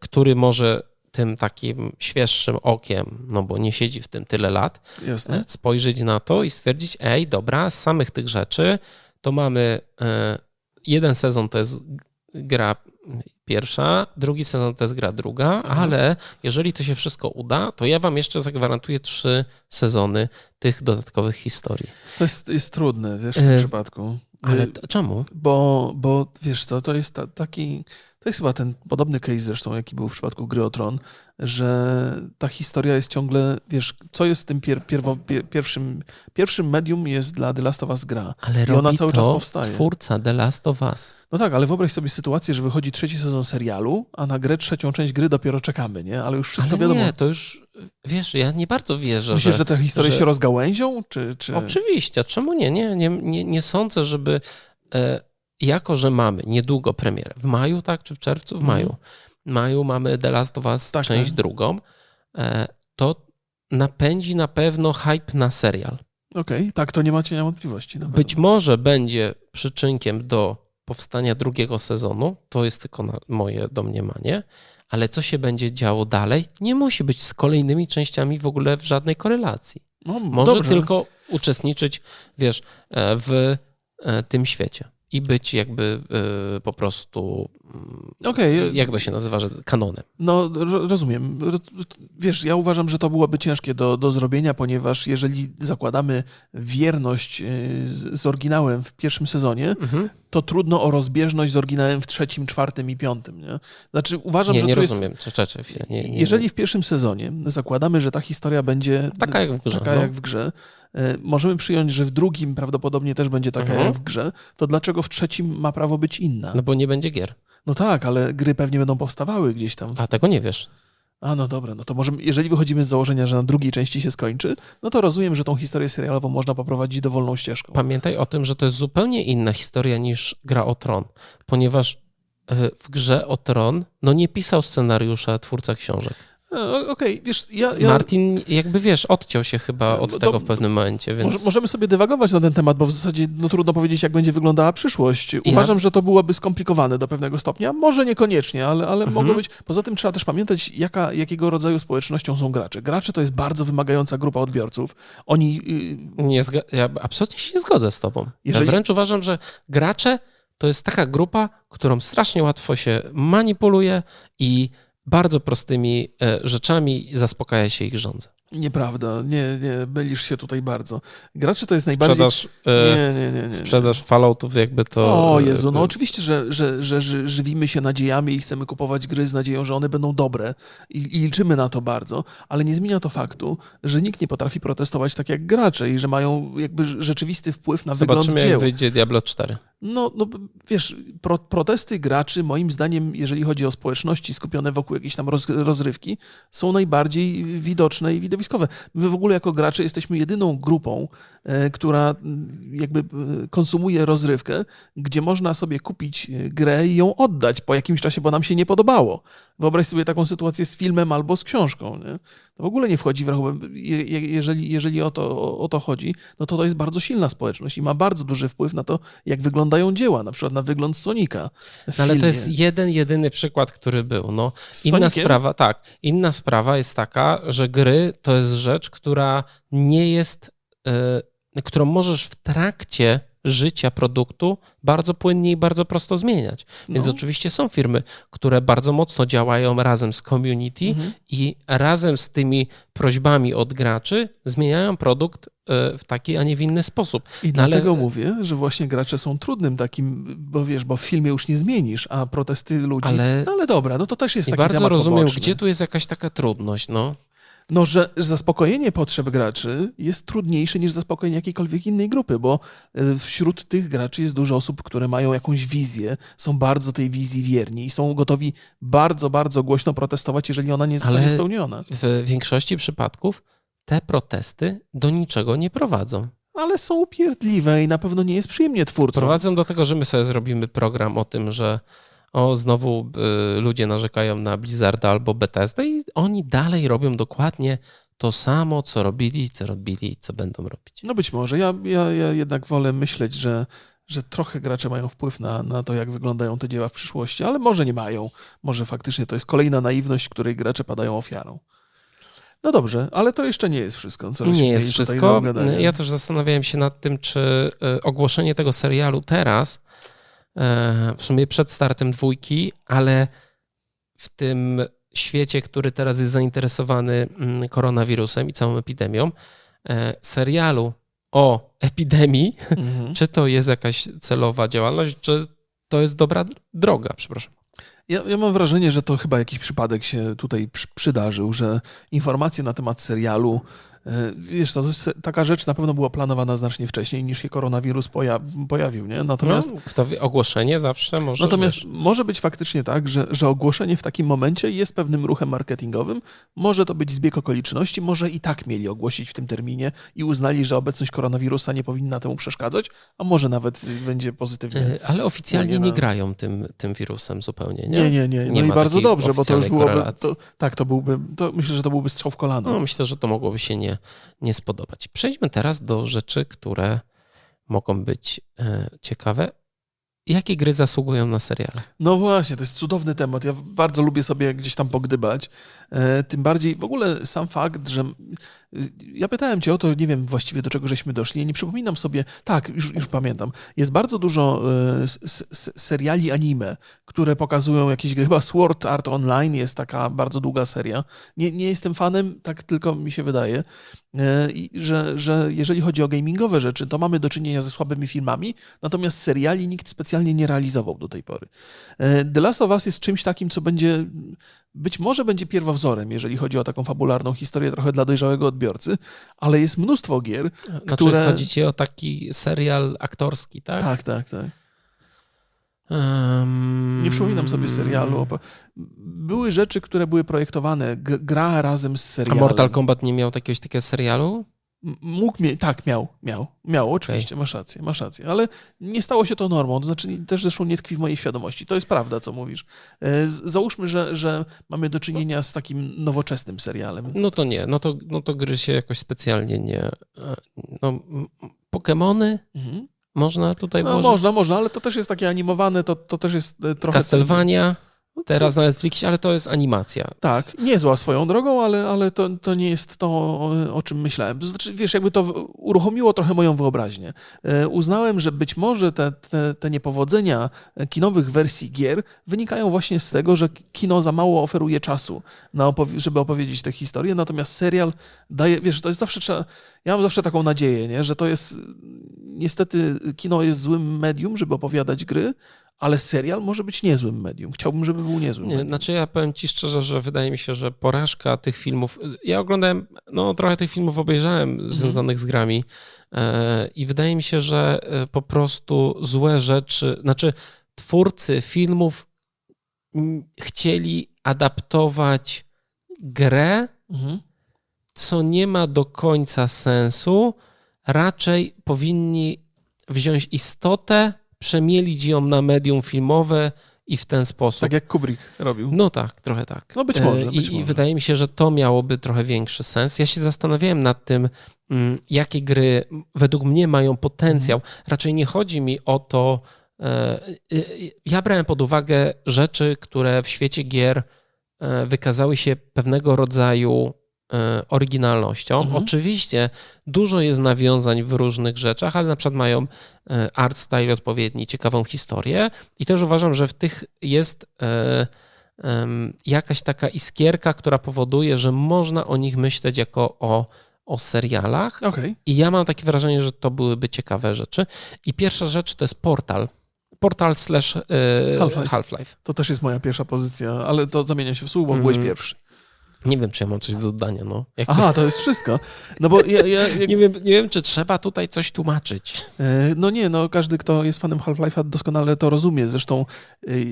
który może tym takim świeższym okiem, no bo nie siedzi w tym tyle lat, spojrzeć na to i stwierdzić, dobra, z samych tych rzeczy to mamy jeden sezon to jest gra pierwsza, drugi sezon to jest gra druga, ale jeżeli to się wszystko uda, to ja wam jeszcze zagwarantuję 3 sezony tych dodatkowych historii. To jest trudne, wiesz, w tym przypadku. Ale czemu? Bo wiesz, to jest taki To jest chyba ten podobny case zresztą, jaki był w przypadku Gry o Tron, że ta historia jest ciągle, wiesz, co jest tym pierwszym medium jest dla The Last of Us gra. Ale i ona cały czas powstaje. Twórca The Last of Us. No tak, ale wyobraź sobie sytuację, że wychodzi trzeci sezon serialu, a na grę trzecią część gry dopiero czekamy, nie? Ale już wszystko wiadomo. Nie, to już, wiesz, ja nie bardzo wierzę. Myślisz, że te historie się rozgałęzią? Czy... Oczywiście, czemu nie? Nie sądzę, żeby... Jako, że mamy niedługo premierę, w maju, tak, czy w czerwcu? W maju. W maju mamy The Last of Us tak, część drugą. To napędzi na pewno hype na serial. Okej, tak, to nie ma cienia wątpliwości. Być może będzie przyczynkiem do powstania drugiego sezonu, to jest tylko moje domniemanie, ale co się będzie działo dalej, nie musi być z kolejnymi częściami w ogóle w żadnej korelacji. No, może dobrze. Tylko uczestniczyć, wiesz, w tym świecie. I być jakby po prostu, jak to się nazywa, że kanonem. No rozumiem. Wiesz, ja uważam, że to byłoby ciężkie do zrobienia, ponieważ jeżeli zakładamy wierność z oryginałem w pierwszym sezonie, to trudno o rozbieżność z oryginałem w trzecim, czwartym i piątym. Nie? Znaczy uważam, że to jest... Nie, rozumiem. Jeżeli w pierwszym sezonie zakładamy, że ta historia będzie taka jak w grze, możemy przyjąć, że w drugim prawdopodobnie też będzie taka jak w grze, to dlaczego w trzecim ma prawo być inna? No bo nie będzie gier. No tak, ale gry pewnie będą powstawały gdzieś tam. A tego nie wiesz. A no dobra, no to możemy, jeżeli wychodzimy z założenia, że na drugiej części się skończy, no to rozumiem, że tą historię serialową można poprowadzić dowolną ścieżką. Pamiętaj o tym, że to jest zupełnie inna historia niż Gra o Tron, ponieważ w Grze o Tron nie pisał scenariusza twórca książek. Okej, wiesz, ja... Martin jakby, wiesz, odciął się chyba od tego w pewnym momencie, więc... Możemy sobie dywagować na ten temat, bo w zasadzie trudno powiedzieć, jak będzie wyglądała przyszłość. Uważam, że to byłoby skomplikowane do pewnego stopnia. Może niekoniecznie, ale mogło być... Poza tym trzeba też pamiętać, jakiego rodzaju społecznością są gracze. Gracze to jest bardzo wymagająca grupa odbiorców. Oni... Ja absolutnie się nie zgodzę z tobą. Ja wręcz uważam, że gracze to jest taka grupa, którą strasznie łatwo się manipuluje i... bardzo prostymi rzeczami zaspokaja się ich żądzę. Nieprawda, nie, mylisz się tutaj bardzo. Gracze to jest najbardziej... Sprzedaż Falloutów jakby to... O Jezu, no oczywiście, że żywimy się nadziejami i chcemy kupować gry z nadzieją, że one będą dobre i liczymy na to bardzo, ale nie zmienia to faktu, że nikt nie potrafi protestować tak jak gracze i że mają jakby rzeczywisty wpływ na wygląd dzieł. Zobaczymy, jak wyjdzie Diablo 4. No wiesz, protesty graczy, moim zdaniem, jeżeli chodzi o społeczności skupione wokół jakiejś tam rozrywki, są najbardziej widoczne i widowiskowe. My w ogóle jako gracze jesteśmy jedyną grupą, która jakby konsumuje rozrywkę, gdzie można sobie kupić grę i ją oddać po jakimś czasie, bo nam się nie podobało. Wyobraź sobie taką sytuację z filmem albo z książką. Nie? To w ogóle nie wchodzi w rachubę. Jeżeli o to chodzi, no to jest bardzo silna społeczność i ma bardzo duży wpływ na to, jak wyglądają dzieła, na przykład na wygląd Sonika w filmie. To jest jedyny przykład, który był. No, inna sprawa jest taka, że gry to jest rzecz, która nie jest, którą możesz w trakcie życia produktu bardzo płynnie i bardzo prosto zmieniać. Więc oczywiście są firmy, które bardzo mocno działają razem z community i razem z tymi prośbami od graczy zmieniają produkt w taki, a nie w inny sposób. I dlatego mówię, że właśnie gracze są trudnym takim, bo wiesz, bo w filmie już nie zmienisz, a protesty ludzi... Ale dobra, no to też jest taki temat poboczny. I bardzo rozumiem, gdzie tu jest jakaś taka trudność, No, że zaspokojenie potrzeb graczy jest trudniejsze niż zaspokojenie jakiejkolwiek innej grupy, bo wśród tych graczy jest dużo osób, które mają jakąś wizję, są bardzo tej wizji wierni i są gotowi bardzo, bardzo głośno protestować, jeżeli ona nie zostanie spełniona. W większości przypadków te protesty do niczego nie prowadzą. Ale są upierdliwe i na pewno nie jest przyjemnie twórcom. Prowadzą do tego, że my sobie zrobimy program o tym, że znowu ludzie narzekają na Blizzarda albo Bethesda i oni dalej robią dokładnie to samo, co robili i co będą robić. No być może. Ja jednak wolę myśleć, że trochę gracze mają wpływ na to, jak wyglądają te dzieła w przyszłości, ale może nie mają. Może faktycznie to jest kolejna naiwność, której gracze padają ofiarą. No dobrze, ale to jeszcze nie jest wszystko. Nie jest wszystko. Ja też zastanawiałem się nad tym, czy ogłoszenie tego serialu teraz, w sumie przed startem 2, ale w tym świecie, który teraz jest zainteresowany koronawirusem i całą epidemią, serialu o epidemii, czy to jest jakaś celowa działalność, czy to jest dobra droga, przepraszam. Ja mam wrażenie, że to chyba jakiś przypadek się tutaj przydarzył, że informacje na temat serialu, wiesz, to jest, taka rzecz na pewno była planowana znacznie wcześniej, niż się koronawirus pojawił, nie? Natomiast no, kto wie, ogłoszenie zawsze może... Natomiast wiesz, może być faktycznie tak, że ogłoszenie w takim momencie jest pewnym ruchem marketingowym, może to być zbieg okoliczności, może i tak mieli ogłosić w tym terminie i uznali, że obecność koronawirusa nie powinna temu przeszkadzać, a może nawet będzie pozytywnie... Ale oficjalnie nie grają tym wirusem zupełnie, nie? Nie. No i bardzo dobrze, bo to już byłoby... Myślę, że to byłby strzał w kolano. No, myślę, że to mogłoby się nie spodobać. Przejdźmy teraz do rzeczy, które mogą być ciekawe. Jakie gry zasługują na seriale? No właśnie, to jest cudowny temat. Ja bardzo lubię sobie gdzieś tam pogdybać. Tym bardziej w ogóle sam fakt, że ja pytałem cię o to, nie wiem właściwie do czego żeśmy doszli. Ja nie przypominam sobie, tak, już pamiętam. Jest bardzo dużo seriali anime, które pokazują jakieś gry. Chyba Sword Art Online jest taka bardzo długa seria. Nie jestem fanem, tak tylko mi się wydaje, że jeżeli chodzi o gamingowe rzeczy, to mamy do czynienia ze słabymi filmami, natomiast seriali nikt specjalnie nie realizował do tej pory. The Last of Us jest czymś takim, co będzie, być może będzie pierwowzorem, jeżeli chodzi o taką fabularną historię trochę dla dojrzałego odbiorcy, ale jest mnóstwo gier, które... Chodzi ci o taki serial aktorski, tak? Tak. Nie przypominam sobie serialu. Były rzeczy, które były projektowane. Gra razem z serialem. A Mortal Kombat nie miał takiego serialu? Mógł mieć, tak, miał. Miał, oczywiście, okay. Masz rację, ale nie stało się to normą, to znaczy też zresztą nie tkwi w mojej świadomości. To jest prawda, co mówisz. Załóżmy, że mamy do czynienia z takim nowoczesnym serialem. No to nie, no to gry się jakoś specjalnie nie... No, Pokemony? Mhm. Można tutaj włożyć? No, można, ale to też jest takie animowane, to też jest trochę... Castlevania, teraz na Netflixie, ale to jest animacja. Tak, niezła swoją drogą, ale to nie jest to, o czym myślałem. Znaczy, wiesz, jakby to uruchomiło trochę moją wyobraźnię. Uznałem, że być może te niepowodzenia kinowych wersji gier wynikają właśnie z tego, że kino za mało oferuje czasu, żeby opowiedzieć tę historię, natomiast serial daje, wiesz, to jest zawsze trzeba... Ja mam zawsze taką nadzieję, nie? Że to jest... Niestety kino jest złym medium, żeby opowiadać gry, ale serial może być niezłym medium. Chciałbym, żeby był niezłym medium. Znaczy ja powiem ci szczerze, że wydaje mi się, że porażka tych filmów... Ja oglądałem, trochę tych filmów obejrzałem związanych z grami i wydaje mi się, że po prostu złe rzeczy... Znaczy twórcy filmów chcieli adaptować grę, co nie ma do końca sensu. Raczej powinni wziąć istotę, przemielić ją na medium filmowe i w ten sposób. Tak jak Kubrick robił. No tak, trochę tak. No być może. I wydaje mi się, że to miałoby trochę większy sens. Ja się zastanawiałem nad tym, jakie gry według mnie mają potencjał. Raczej nie chodzi mi o to... Ja brałem pod uwagę rzeczy, które w świecie gier wykazały się pewnego rodzaju oryginalnością. Oczywiście dużo jest nawiązań w różnych rzeczach, ale na przykład mają art style odpowiedni, ciekawą historię i też uważam, że w tych jest jakaś taka iskierka, która powoduje, że można o nich myśleć jako o serialach. Okay. I ja mam takie wrażenie, że to byłyby ciekawe rzeczy. I pierwsza rzecz to jest Portal. Portal/Half-Life. To też jest moja pierwsza pozycja, ale to zamienia się w słów, bo byłeś pierwszy. Nie wiem, czy ja mam coś do dodania. No. Aha, to jest wszystko. No bo nie wiem, czy trzeba tutaj coś tłumaczyć. Każdy, kto jest fanem Half-Life'a, doskonale to rozumie. Zresztą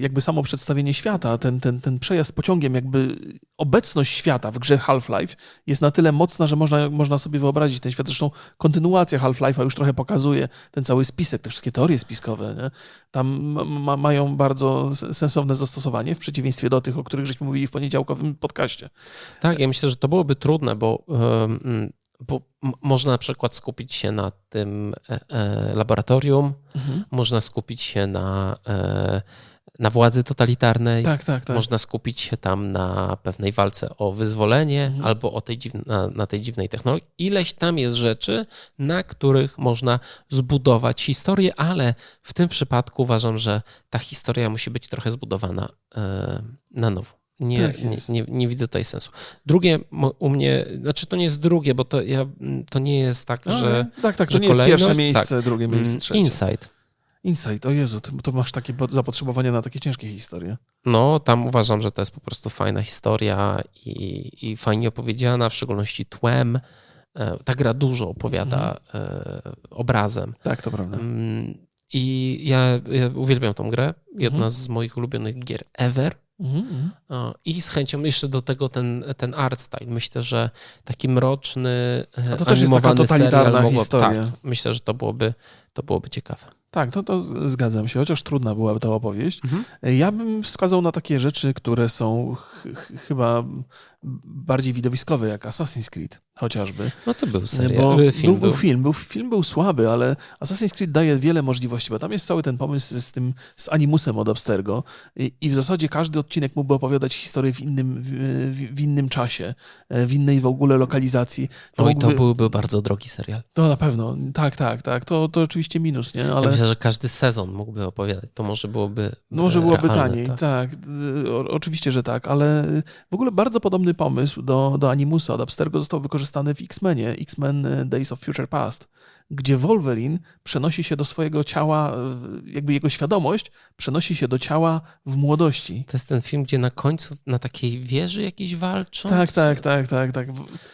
jakby samo przedstawienie świata, ten przejazd pociągiem, jakby obecność świata w grze Half-Life jest na tyle mocna, że można sobie wyobrazić ten świat. Zresztą kontynuacja Half-Life'a już trochę pokazuje ten cały spisek, te wszystkie teorie spiskowe. Nie? Tam mają bardzo sensowne zastosowanie w przeciwieństwie do tych, o których żeśmy mówili w poniedziałkowym podcaście. Tak, ja myślę, że to byłoby trudne, bo można na przykład skupić się na tym laboratorium, można skupić się na władzy totalitarnej, tak. Można skupić się tam na pewnej walce o wyzwolenie albo o tej dziwnej technologii. Ileś tam jest rzeczy, na których można zbudować historię, ale w tym przypadku uważam, że ta historia musi być trochę zbudowana na nowo. Nie widzę tutaj sensu. Drugie u mnie, znaczy to nie jest drugie, bo to nie jest tak, że to nie jest pierwsze miejsce, drugie miejsce, trzecie. Inside. Inside, o Jezu, to masz takie zapotrzebowanie na takie ciężkie historie. No, tam uważam, że to jest po prostu fajna historia i fajnie opowiedziana, w szczególności tłem. Ta gra dużo opowiada obrazem. Tak, to prawda. I ja uwielbiam tą grę. Jedna z moich ulubionych gier ever. I z chęcią jeszcze do tego ten art style. Myślę, że taki mroczny, animowany serial. A to też jest taka totalitarna historia. Tak, myślę, że to byłoby ciekawe. Tak, to zgadzam się, chociaż trudna była ta opowieść. Ja bym wskazał na takie rzeczy, które są chyba bardziej widowiskowe, jak Assassin's Creed chociażby. No to był serial, film był słaby, ale Assassin's Creed daje wiele możliwości, bo tam jest cały ten pomysł z Animusem od Abstergo i w zasadzie każdy odcinek mógłby opowiadać historię w innym czasie, w innej w ogóle lokalizacji. To byłby bardzo drogi serial. No na pewno, tak. To oczywiście minus, nie? Ale... Ja myślę, że każdy sezon mógłby opowiadać. To może byłoby realne, taniej, tak. Oczywiście, że tak, ale w ogóle bardzo podobny pomysł do Animusa od Abstergo został wykorzystany w X-Menie, X-Men Days of Future Past, gdzie Wolverine przenosi się do swojego ciała, jakby jego świadomość przenosi się do ciała w młodości. To jest ten film, gdzie na końcu na takiej wieży jakiś walczą? Tak.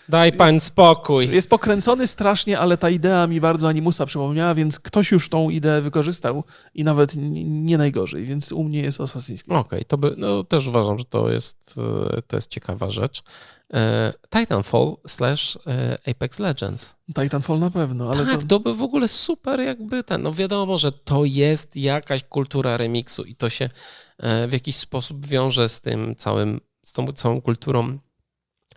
Daj pan spokój. Jest pokręcony strasznie, ale ta idea mi bardzo Animusa przypomniała, więc ktoś już tą ideę wykorzystał i nawet nie najgorzej, więc u mnie jest Assassin's Creed. Okej, też uważam, że to jest ciekawa rzecz. Titanfall / Apex Legends. Titanfall na pewno, ale tak, to by w ogóle super jakby ten, no wiadomo, że to jest jakaś kultura remiksu i to się w jakiś sposób wiąże z tym całym, z tą całą kulturą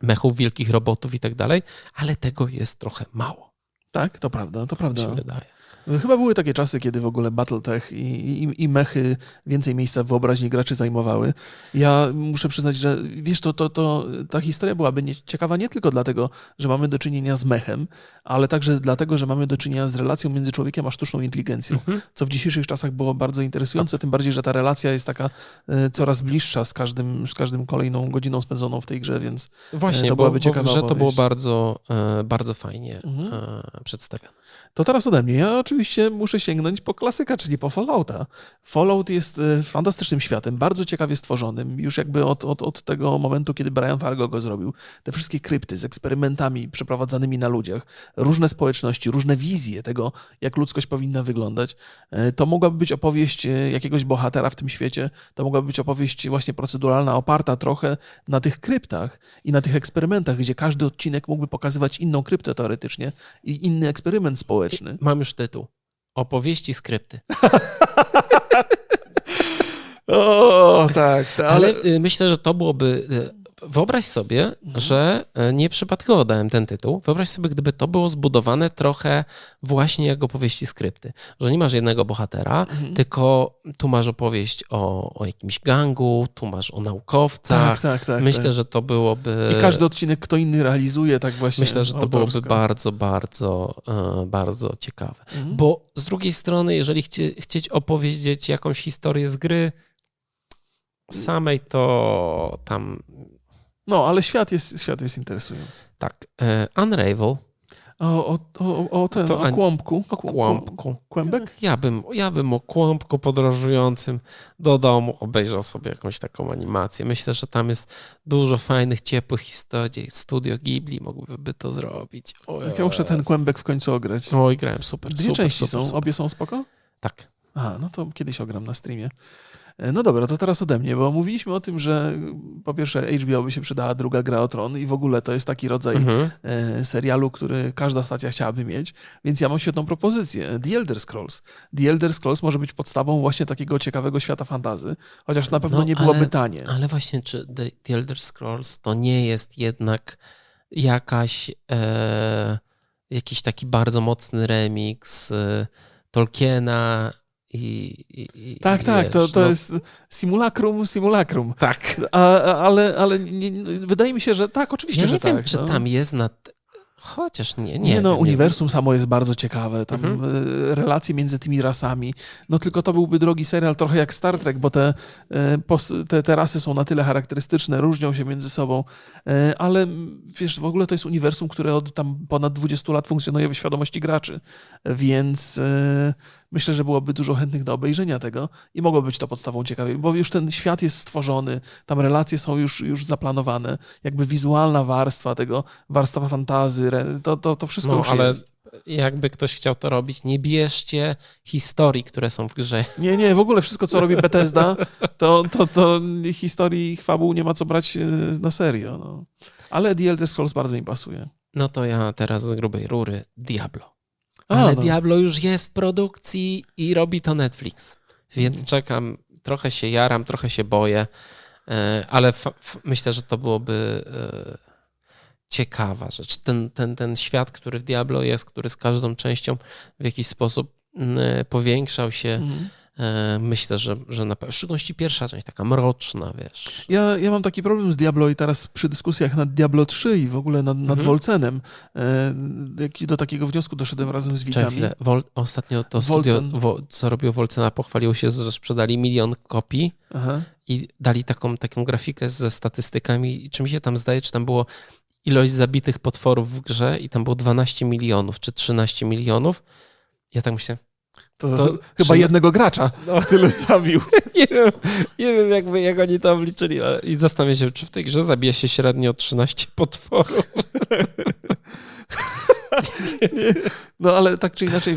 mechów, wielkich robotów i tak dalej, ale tego jest trochę mało. Tak, to prawda. Mi się wydaje. Chyba były takie czasy, kiedy w ogóle Battletech i mechy więcej miejsca w wyobraźni graczy zajmowały. Ja muszę przyznać, że wiesz, ta historia byłaby ciekawa nie tylko dlatego, że mamy do czynienia z mechem, ale także dlatego, że mamy do czynienia z relacją między człowiekiem a sztuczną inteligencją, co w dzisiejszych czasach było bardzo interesujące, tym bardziej, że ta relacja jest taka coraz bliższa z każdym kolejną godziną spędzoną w tej grze, więc właśnie, to byłaby ciekawa opowieść. Właśnie, bo w grze to było bardzo, bardzo fajnie przedstawione. To teraz ode mnie. Ja oczywiście muszę sięgnąć po klasyka, czyli po Fallouta. Fallout jest fantastycznym światem, bardzo ciekawie stworzonym, już jakby od tego momentu, kiedy Brian Fargo go zrobił. Te wszystkie krypty z eksperymentami przeprowadzanymi na ludziach, różne społeczności, różne wizje tego, jak ludzkość powinna wyglądać. To mogłaby być opowieść jakiegoś bohatera w tym świecie, to mogłaby być opowieść właśnie proceduralna, oparta trochę na tych kryptach i na tych eksperymentach, gdzie każdy odcinek mógłby pokazywać inną kryptę teoretycznie i inny eksperyment społeczny. Mam już tytuł. Opowieści z krypty. O, tak. Ale myślę, że to byłoby... Wyobraź sobie, że nieprzypadkowo dałem ten tytuł. Wyobraź sobie, gdyby to było zbudowane trochę właśnie jak opowieści z krypty. Że nie masz jednego bohatera, tylko tu masz opowieść o jakimś gangu, tu masz o naukowcach. Tak. Myślę, że to byłoby... I każdy odcinek kto inny realizuje, tak właśnie. Myślę, że to byłoby bardzo, bardzo, bardzo ciekawe. Bo z drugiej strony, jeżeli chcieć opowiedzieć jakąś historię z gry samej, to tam... No, ale świat jest interesujący. Tak. Unravel. O kłąbku. Kłębek? Ja bym o kłąbku podróżującym do domu obejrzał sobie jakąś taką animację. Myślę, że tam jest dużo fajnych, ciepłych historii. Studio Ghibli mogłyby to zrobić. Ja muszę ten kłębek w końcu ograć. Oj, grałem super. Dwie części są. Obie są spoko? Tak. A, no to kiedyś ogram na streamie. No dobra, to teraz ode mnie, bo mówiliśmy o tym, że po pierwsze HBO by się przydała, druga Gra o Tron i w ogóle to jest taki rodzaj serialu, który każda stacja chciałaby mieć, więc ja mam świetną propozycję. The Elder Scrolls. The Elder Scrolls może być podstawą właśnie takiego ciekawego świata fantasy, chociaż na pewno nie byłoby tanie. Ale właśnie, czy The Elder Scrolls to nie jest jednak jakiś taki bardzo mocny remix Tolkiena... To jest simulacrum. Tak. Ale wydaje mi się, że tak, oczywiście, że tak. Ja nie wiem, czy tam jest Chociaż nie, uniwersum samo jest bardzo ciekawe, tam relacje między tymi rasami, no tylko to byłby drogi serial, trochę jak Star Trek, bo te rasy są na tyle charakterystyczne, różnią się między sobą, ale wiesz, w ogóle to jest uniwersum, które od tam ponad 20 lat funkcjonuje w świadomości graczy, więc myślę, że byłoby dużo chętnych do obejrzenia tego i mogło być to podstawą ciekawie, bo już ten świat jest stworzony, tam relacje są już zaplanowane, jakby wizualna warstwa tego, warstwa fantazji, to wszystko no, już ale jest. Jakby ktoś chciał to robić, nie bierzcie historii, które są w grze. Nie, w ogóle wszystko, co robi Bethesda, to historii i fabuł nie ma co brać na serio. No. Ale The Elder Scrolls bardzo mi pasuje. No to ja teraz z grubej rury Diablo. Diablo już jest w produkcji i robi to Netflix, więc czekam, trochę się jaram, trochę się boję, ale myślę, że to byłoby ciekawa rzecz. Ten świat, który w Diablo jest, który z każdą częścią w jakiś sposób powiększał się, myślę, że w szczególności pierwsza część, taka mroczna, wiesz. Ja mam taki problem z Diablo i teraz przy dyskusjach nad Diablo 3 i w ogóle nad Wolcenem, do takiego wniosku doszedłem razem z widzami. Ostatnio to studio, co robił Wolcena, pochwaliło się, że sprzedali 1 milion kopii. Aha. I dali taką grafikę ze statystykami i czy mi się tam zdaje, czy tam było ilość zabitych potworów w grze i tam było 12 milionów czy 13 milionów. Ja tak myślę... To chyba jednego gracza tyle zabił. Nie wiem jak oni to obliczyli. I zastanawiam się, czy w tej grze zabija się średnio 13 potworów. No ale tak czy inaczej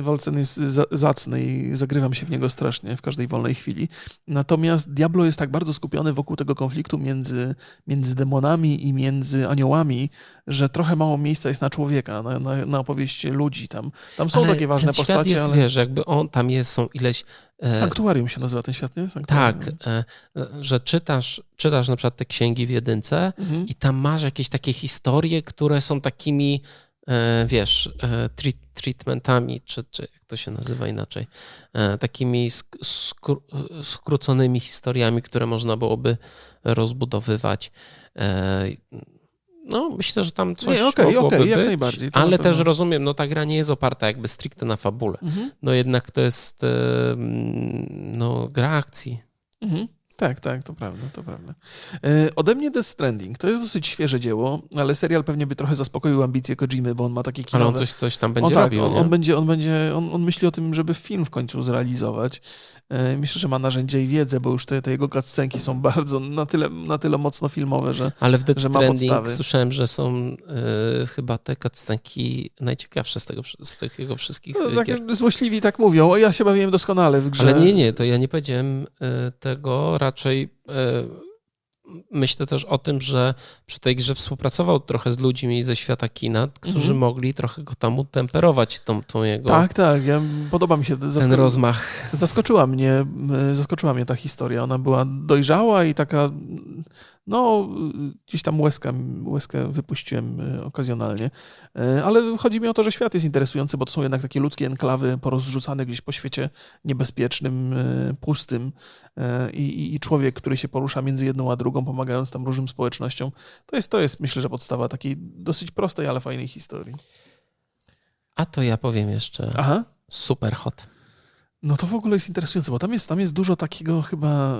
Wolcen jest zacny i zagrywam się w niego strasznie w każdej wolnej chwili. Natomiast Diablo jest tak bardzo skupiony wokół tego konfliktu między demonami i między aniołami, że trochę mało miejsca jest na człowieka, na opowieść ludzi tam. Tam są ale takie ważne postacie. Świat jest, ale wiesz, jakby on tam jest, są ileś... Sanktuarium się nazywa ten świat, nie? Sanktuarium. Tak, że czytasz na przykład te księgi w jedynce i tam masz jakieś takie historie, które są takimi, wiesz, treatmentami, czy jak to się nazywa inaczej, takimi skróconymi historiami, które można byłoby rozbudowywać. No, myślę, że tam coś mogłoby jak najbardziej, ale też rozumiem, no ta gra nie jest oparta jakby stricte na fabule. No jednak to jest gra akcji. Tak, to prawda. Ode mnie Death Stranding. To jest dosyć świeże dzieło, ale serial pewnie by trochę zaspokoił ambicje Kojimy, bo on ma takie kinowe... Ale on coś tam będzie robił. On myśli o tym, żeby film w końcu zrealizować. Myślę, że ma narzędzia i wiedzę, bo już te jego cutscenki są bardzo na tyle mocno filmowe, że ale w Death Stranding słyszałem, że są chyba te cutscenki najciekawsze z tych jego wszystkich gier. Złośliwi tak mówią. Ja się bawiłem doskonale w grze. Ale nie, to ja nie powiedziałem tego. Raczej myślę też o tym, że przy tej grze współpracował trochę z ludźmi ze świata kina, którzy mogli trochę go tam utemperować, tą jego... Tak, podoba mi się ten rozmach. Zaskoczyła mnie ta historia. Ona była dojrzała i taka... No, gdzieś tam łezkę wypuściłem okazjonalnie, ale chodzi mi o to, że świat jest interesujący, bo to są jednak takie ludzkie enklawy porozrzucane gdzieś po świecie niebezpiecznym, pustym i człowiek, który się porusza między jedną a drugą, pomagając tam różnym społecznościom. To jest myślę, że podstawa takiej dosyć prostej, ale fajnej historii. A to ja powiem jeszcze Superhot. No to w ogóle jest interesujące, bo tam jest dużo takiego chyba...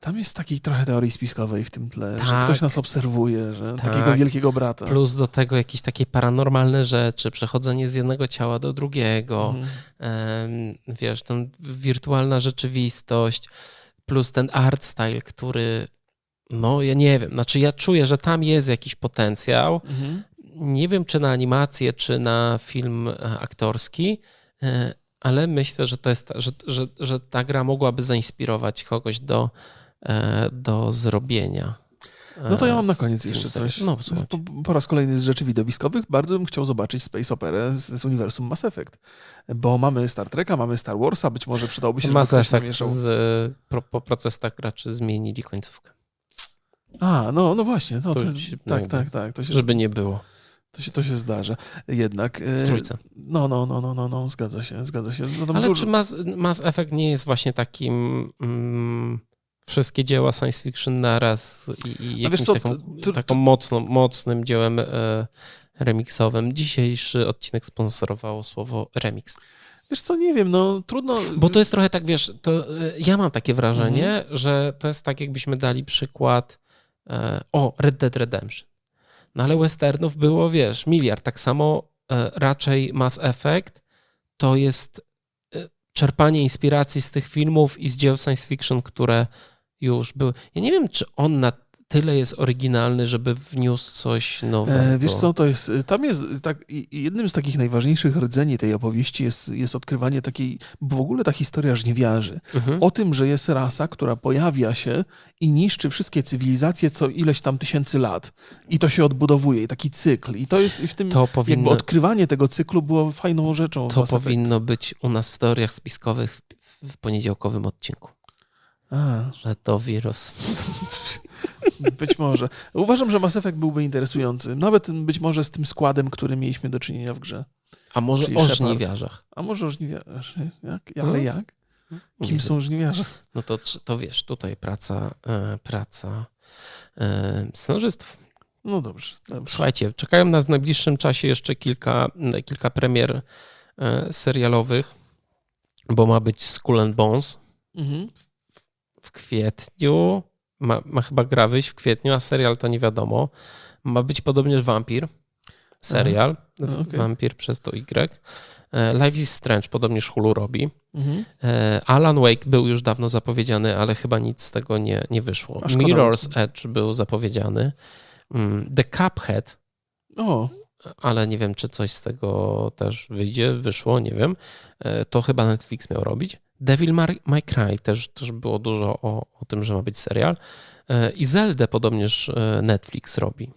Tam jest takiej trochę teorii spiskowej w tym tle, tak, że ktoś nas obserwuje, że takiego wielkiego brata. Plus do tego jakieś takie paranormalne rzeczy, przechodzenie z jednego ciała do drugiego, wiesz, ten wirtualna rzeczywistość, plus ten art style, który, no ja nie wiem, znaczy ja czuję, że tam jest jakiś potencjał. Nie wiem, czy na animację, czy na film aktorski, ale myślę, że to jest, że ta gra mogłaby zainspirować kogoś do zrobienia. No to ja mam na koniec jeszcze coś. No, po raz kolejny z rzeczy widowiskowych bardzo bym chciał zobaczyć space operę z uniwersum Mass Effect, bo mamy Star Treka, mamy Star Warsa, być może przydałoby się, Mass Effect namieszał. Po protestach graczy zmienili końcówkę. No właśnie. No, tak. To się żeby nie było. To się zdarza jednak. W trójce. No, zgadza się. No, ale czy Mass Effect nie jest właśnie takim wszystkie dzieła science fiction naraz i jakimś taką mocnym dziełem remiksowym. Dzisiejszy odcinek sponsorowało słowo remix. Wiesz co, nie wiem, no trudno... Bo to jest trochę tak, wiesz, to ja mam takie wrażenie, że to jest tak, jakbyśmy dali przykład Red Dead Redemption. No ale westernów było, wiesz, miliard. Tak samo raczej Mass Effect to jest czerpanie inspiracji z tych filmów i z dzieł science fiction, które już były. Ja nie wiem, czy on na tyle jest oryginalny, żeby wniósł coś nowego. Wiesz co, to jest, tam jest tak, jednym z takich najważniejszych rdzeni tej opowieści jest odkrywanie takiej, w ogóle ta historia żniewiarzy. O tym, że jest rasa, która pojawia się i niszczy wszystkie cywilizacje co ileś tam tysięcy lat. I to się odbudowuje, i taki cykl. I to jest w tym, jakby odkrywanie tego cyklu było fajną rzeczą. To powinno być u nas w teoriach spiskowych w poniedziałkowym odcinku. Że to wirus. Być może. Uważam, że Mass Effect byłby interesujący. Nawet być może z tym składem, który mieliśmy do czynienia w grze. A może czyli o Shepard. Żniwiarzach. A może o żniwiarzach. Ale jak? Kim są żniwiarze? No to wiesz, tutaj praca scenarzystów. No dobrze. Słuchajcie, czekają nas w najbliższym czasie jeszcze kilka premier serialowych, bo ma być Skull and Bones w kwietniu. Ma chyba gra wyjść w kwietniu, a serial to nie wiadomo. Ma być podobnież Wampir. Serial. Okay. Wampir przez to Y. Life is Strange podobnież Hulu robi. Alan Wake był już dawno zapowiedziany, ale chyba nic z tego nie wyszło. Mirror's Edge był zapowiedziany. The Cuphead. Ale nie wiem, czy coś z tego też wyszło, nie wiem. To chyba Netflix miał robić. Devil May Cry też było dużo o tym, że ma być serial. I Zelda podobnież Netflix robi.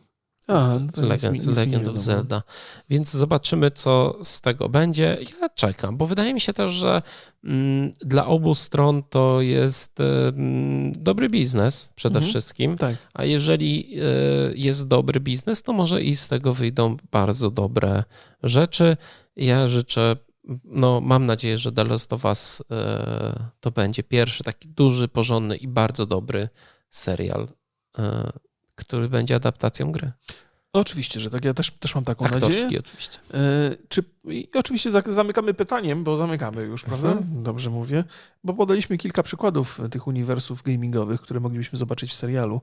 Legend of Zelda. Więc zobaczymy, co z tego będzie. Ja czekam, bo wydaje mi się też, że dla obu stron to jest dobry biznes przede wszystkim. Tak. A jeżeli jest dobry biznes, to może i z tego wyjdą bardzo dobre rzeczy. Ja życzę. No, mam nadzieję, że The Last of Us to będzie pierwszy taki duży, porządny i bardzo dobry serial, który będzie adaptacją gry. Oczywiście, że tak. Ja też mam taką nadzieję. Aktorski oczywiście. I oczywiście zamykamy pytaniem, bo zamykamy już, prawda? Dobrze mówię. Bo podaliśmy kilka przykładów tych uniwersów gamingowych, które moglibyśmy zobaczyć w serialu.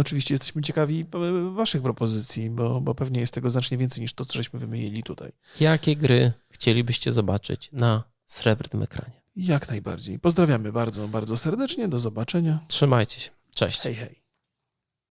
Oczywiście jesteśmy ciekawi waszych propozycji, bo pewnie jest tego znacznie więcej niż to, co żeśmy wymienili tutaj. Jakie gry chcielibyście zobaczyć na srebrnym ekranie? Jak najbardziej. Pozdrawiamy bardzo, bardzo serdecznie. Do zobaczenia. Trzymajcie się. Cześć. Hej.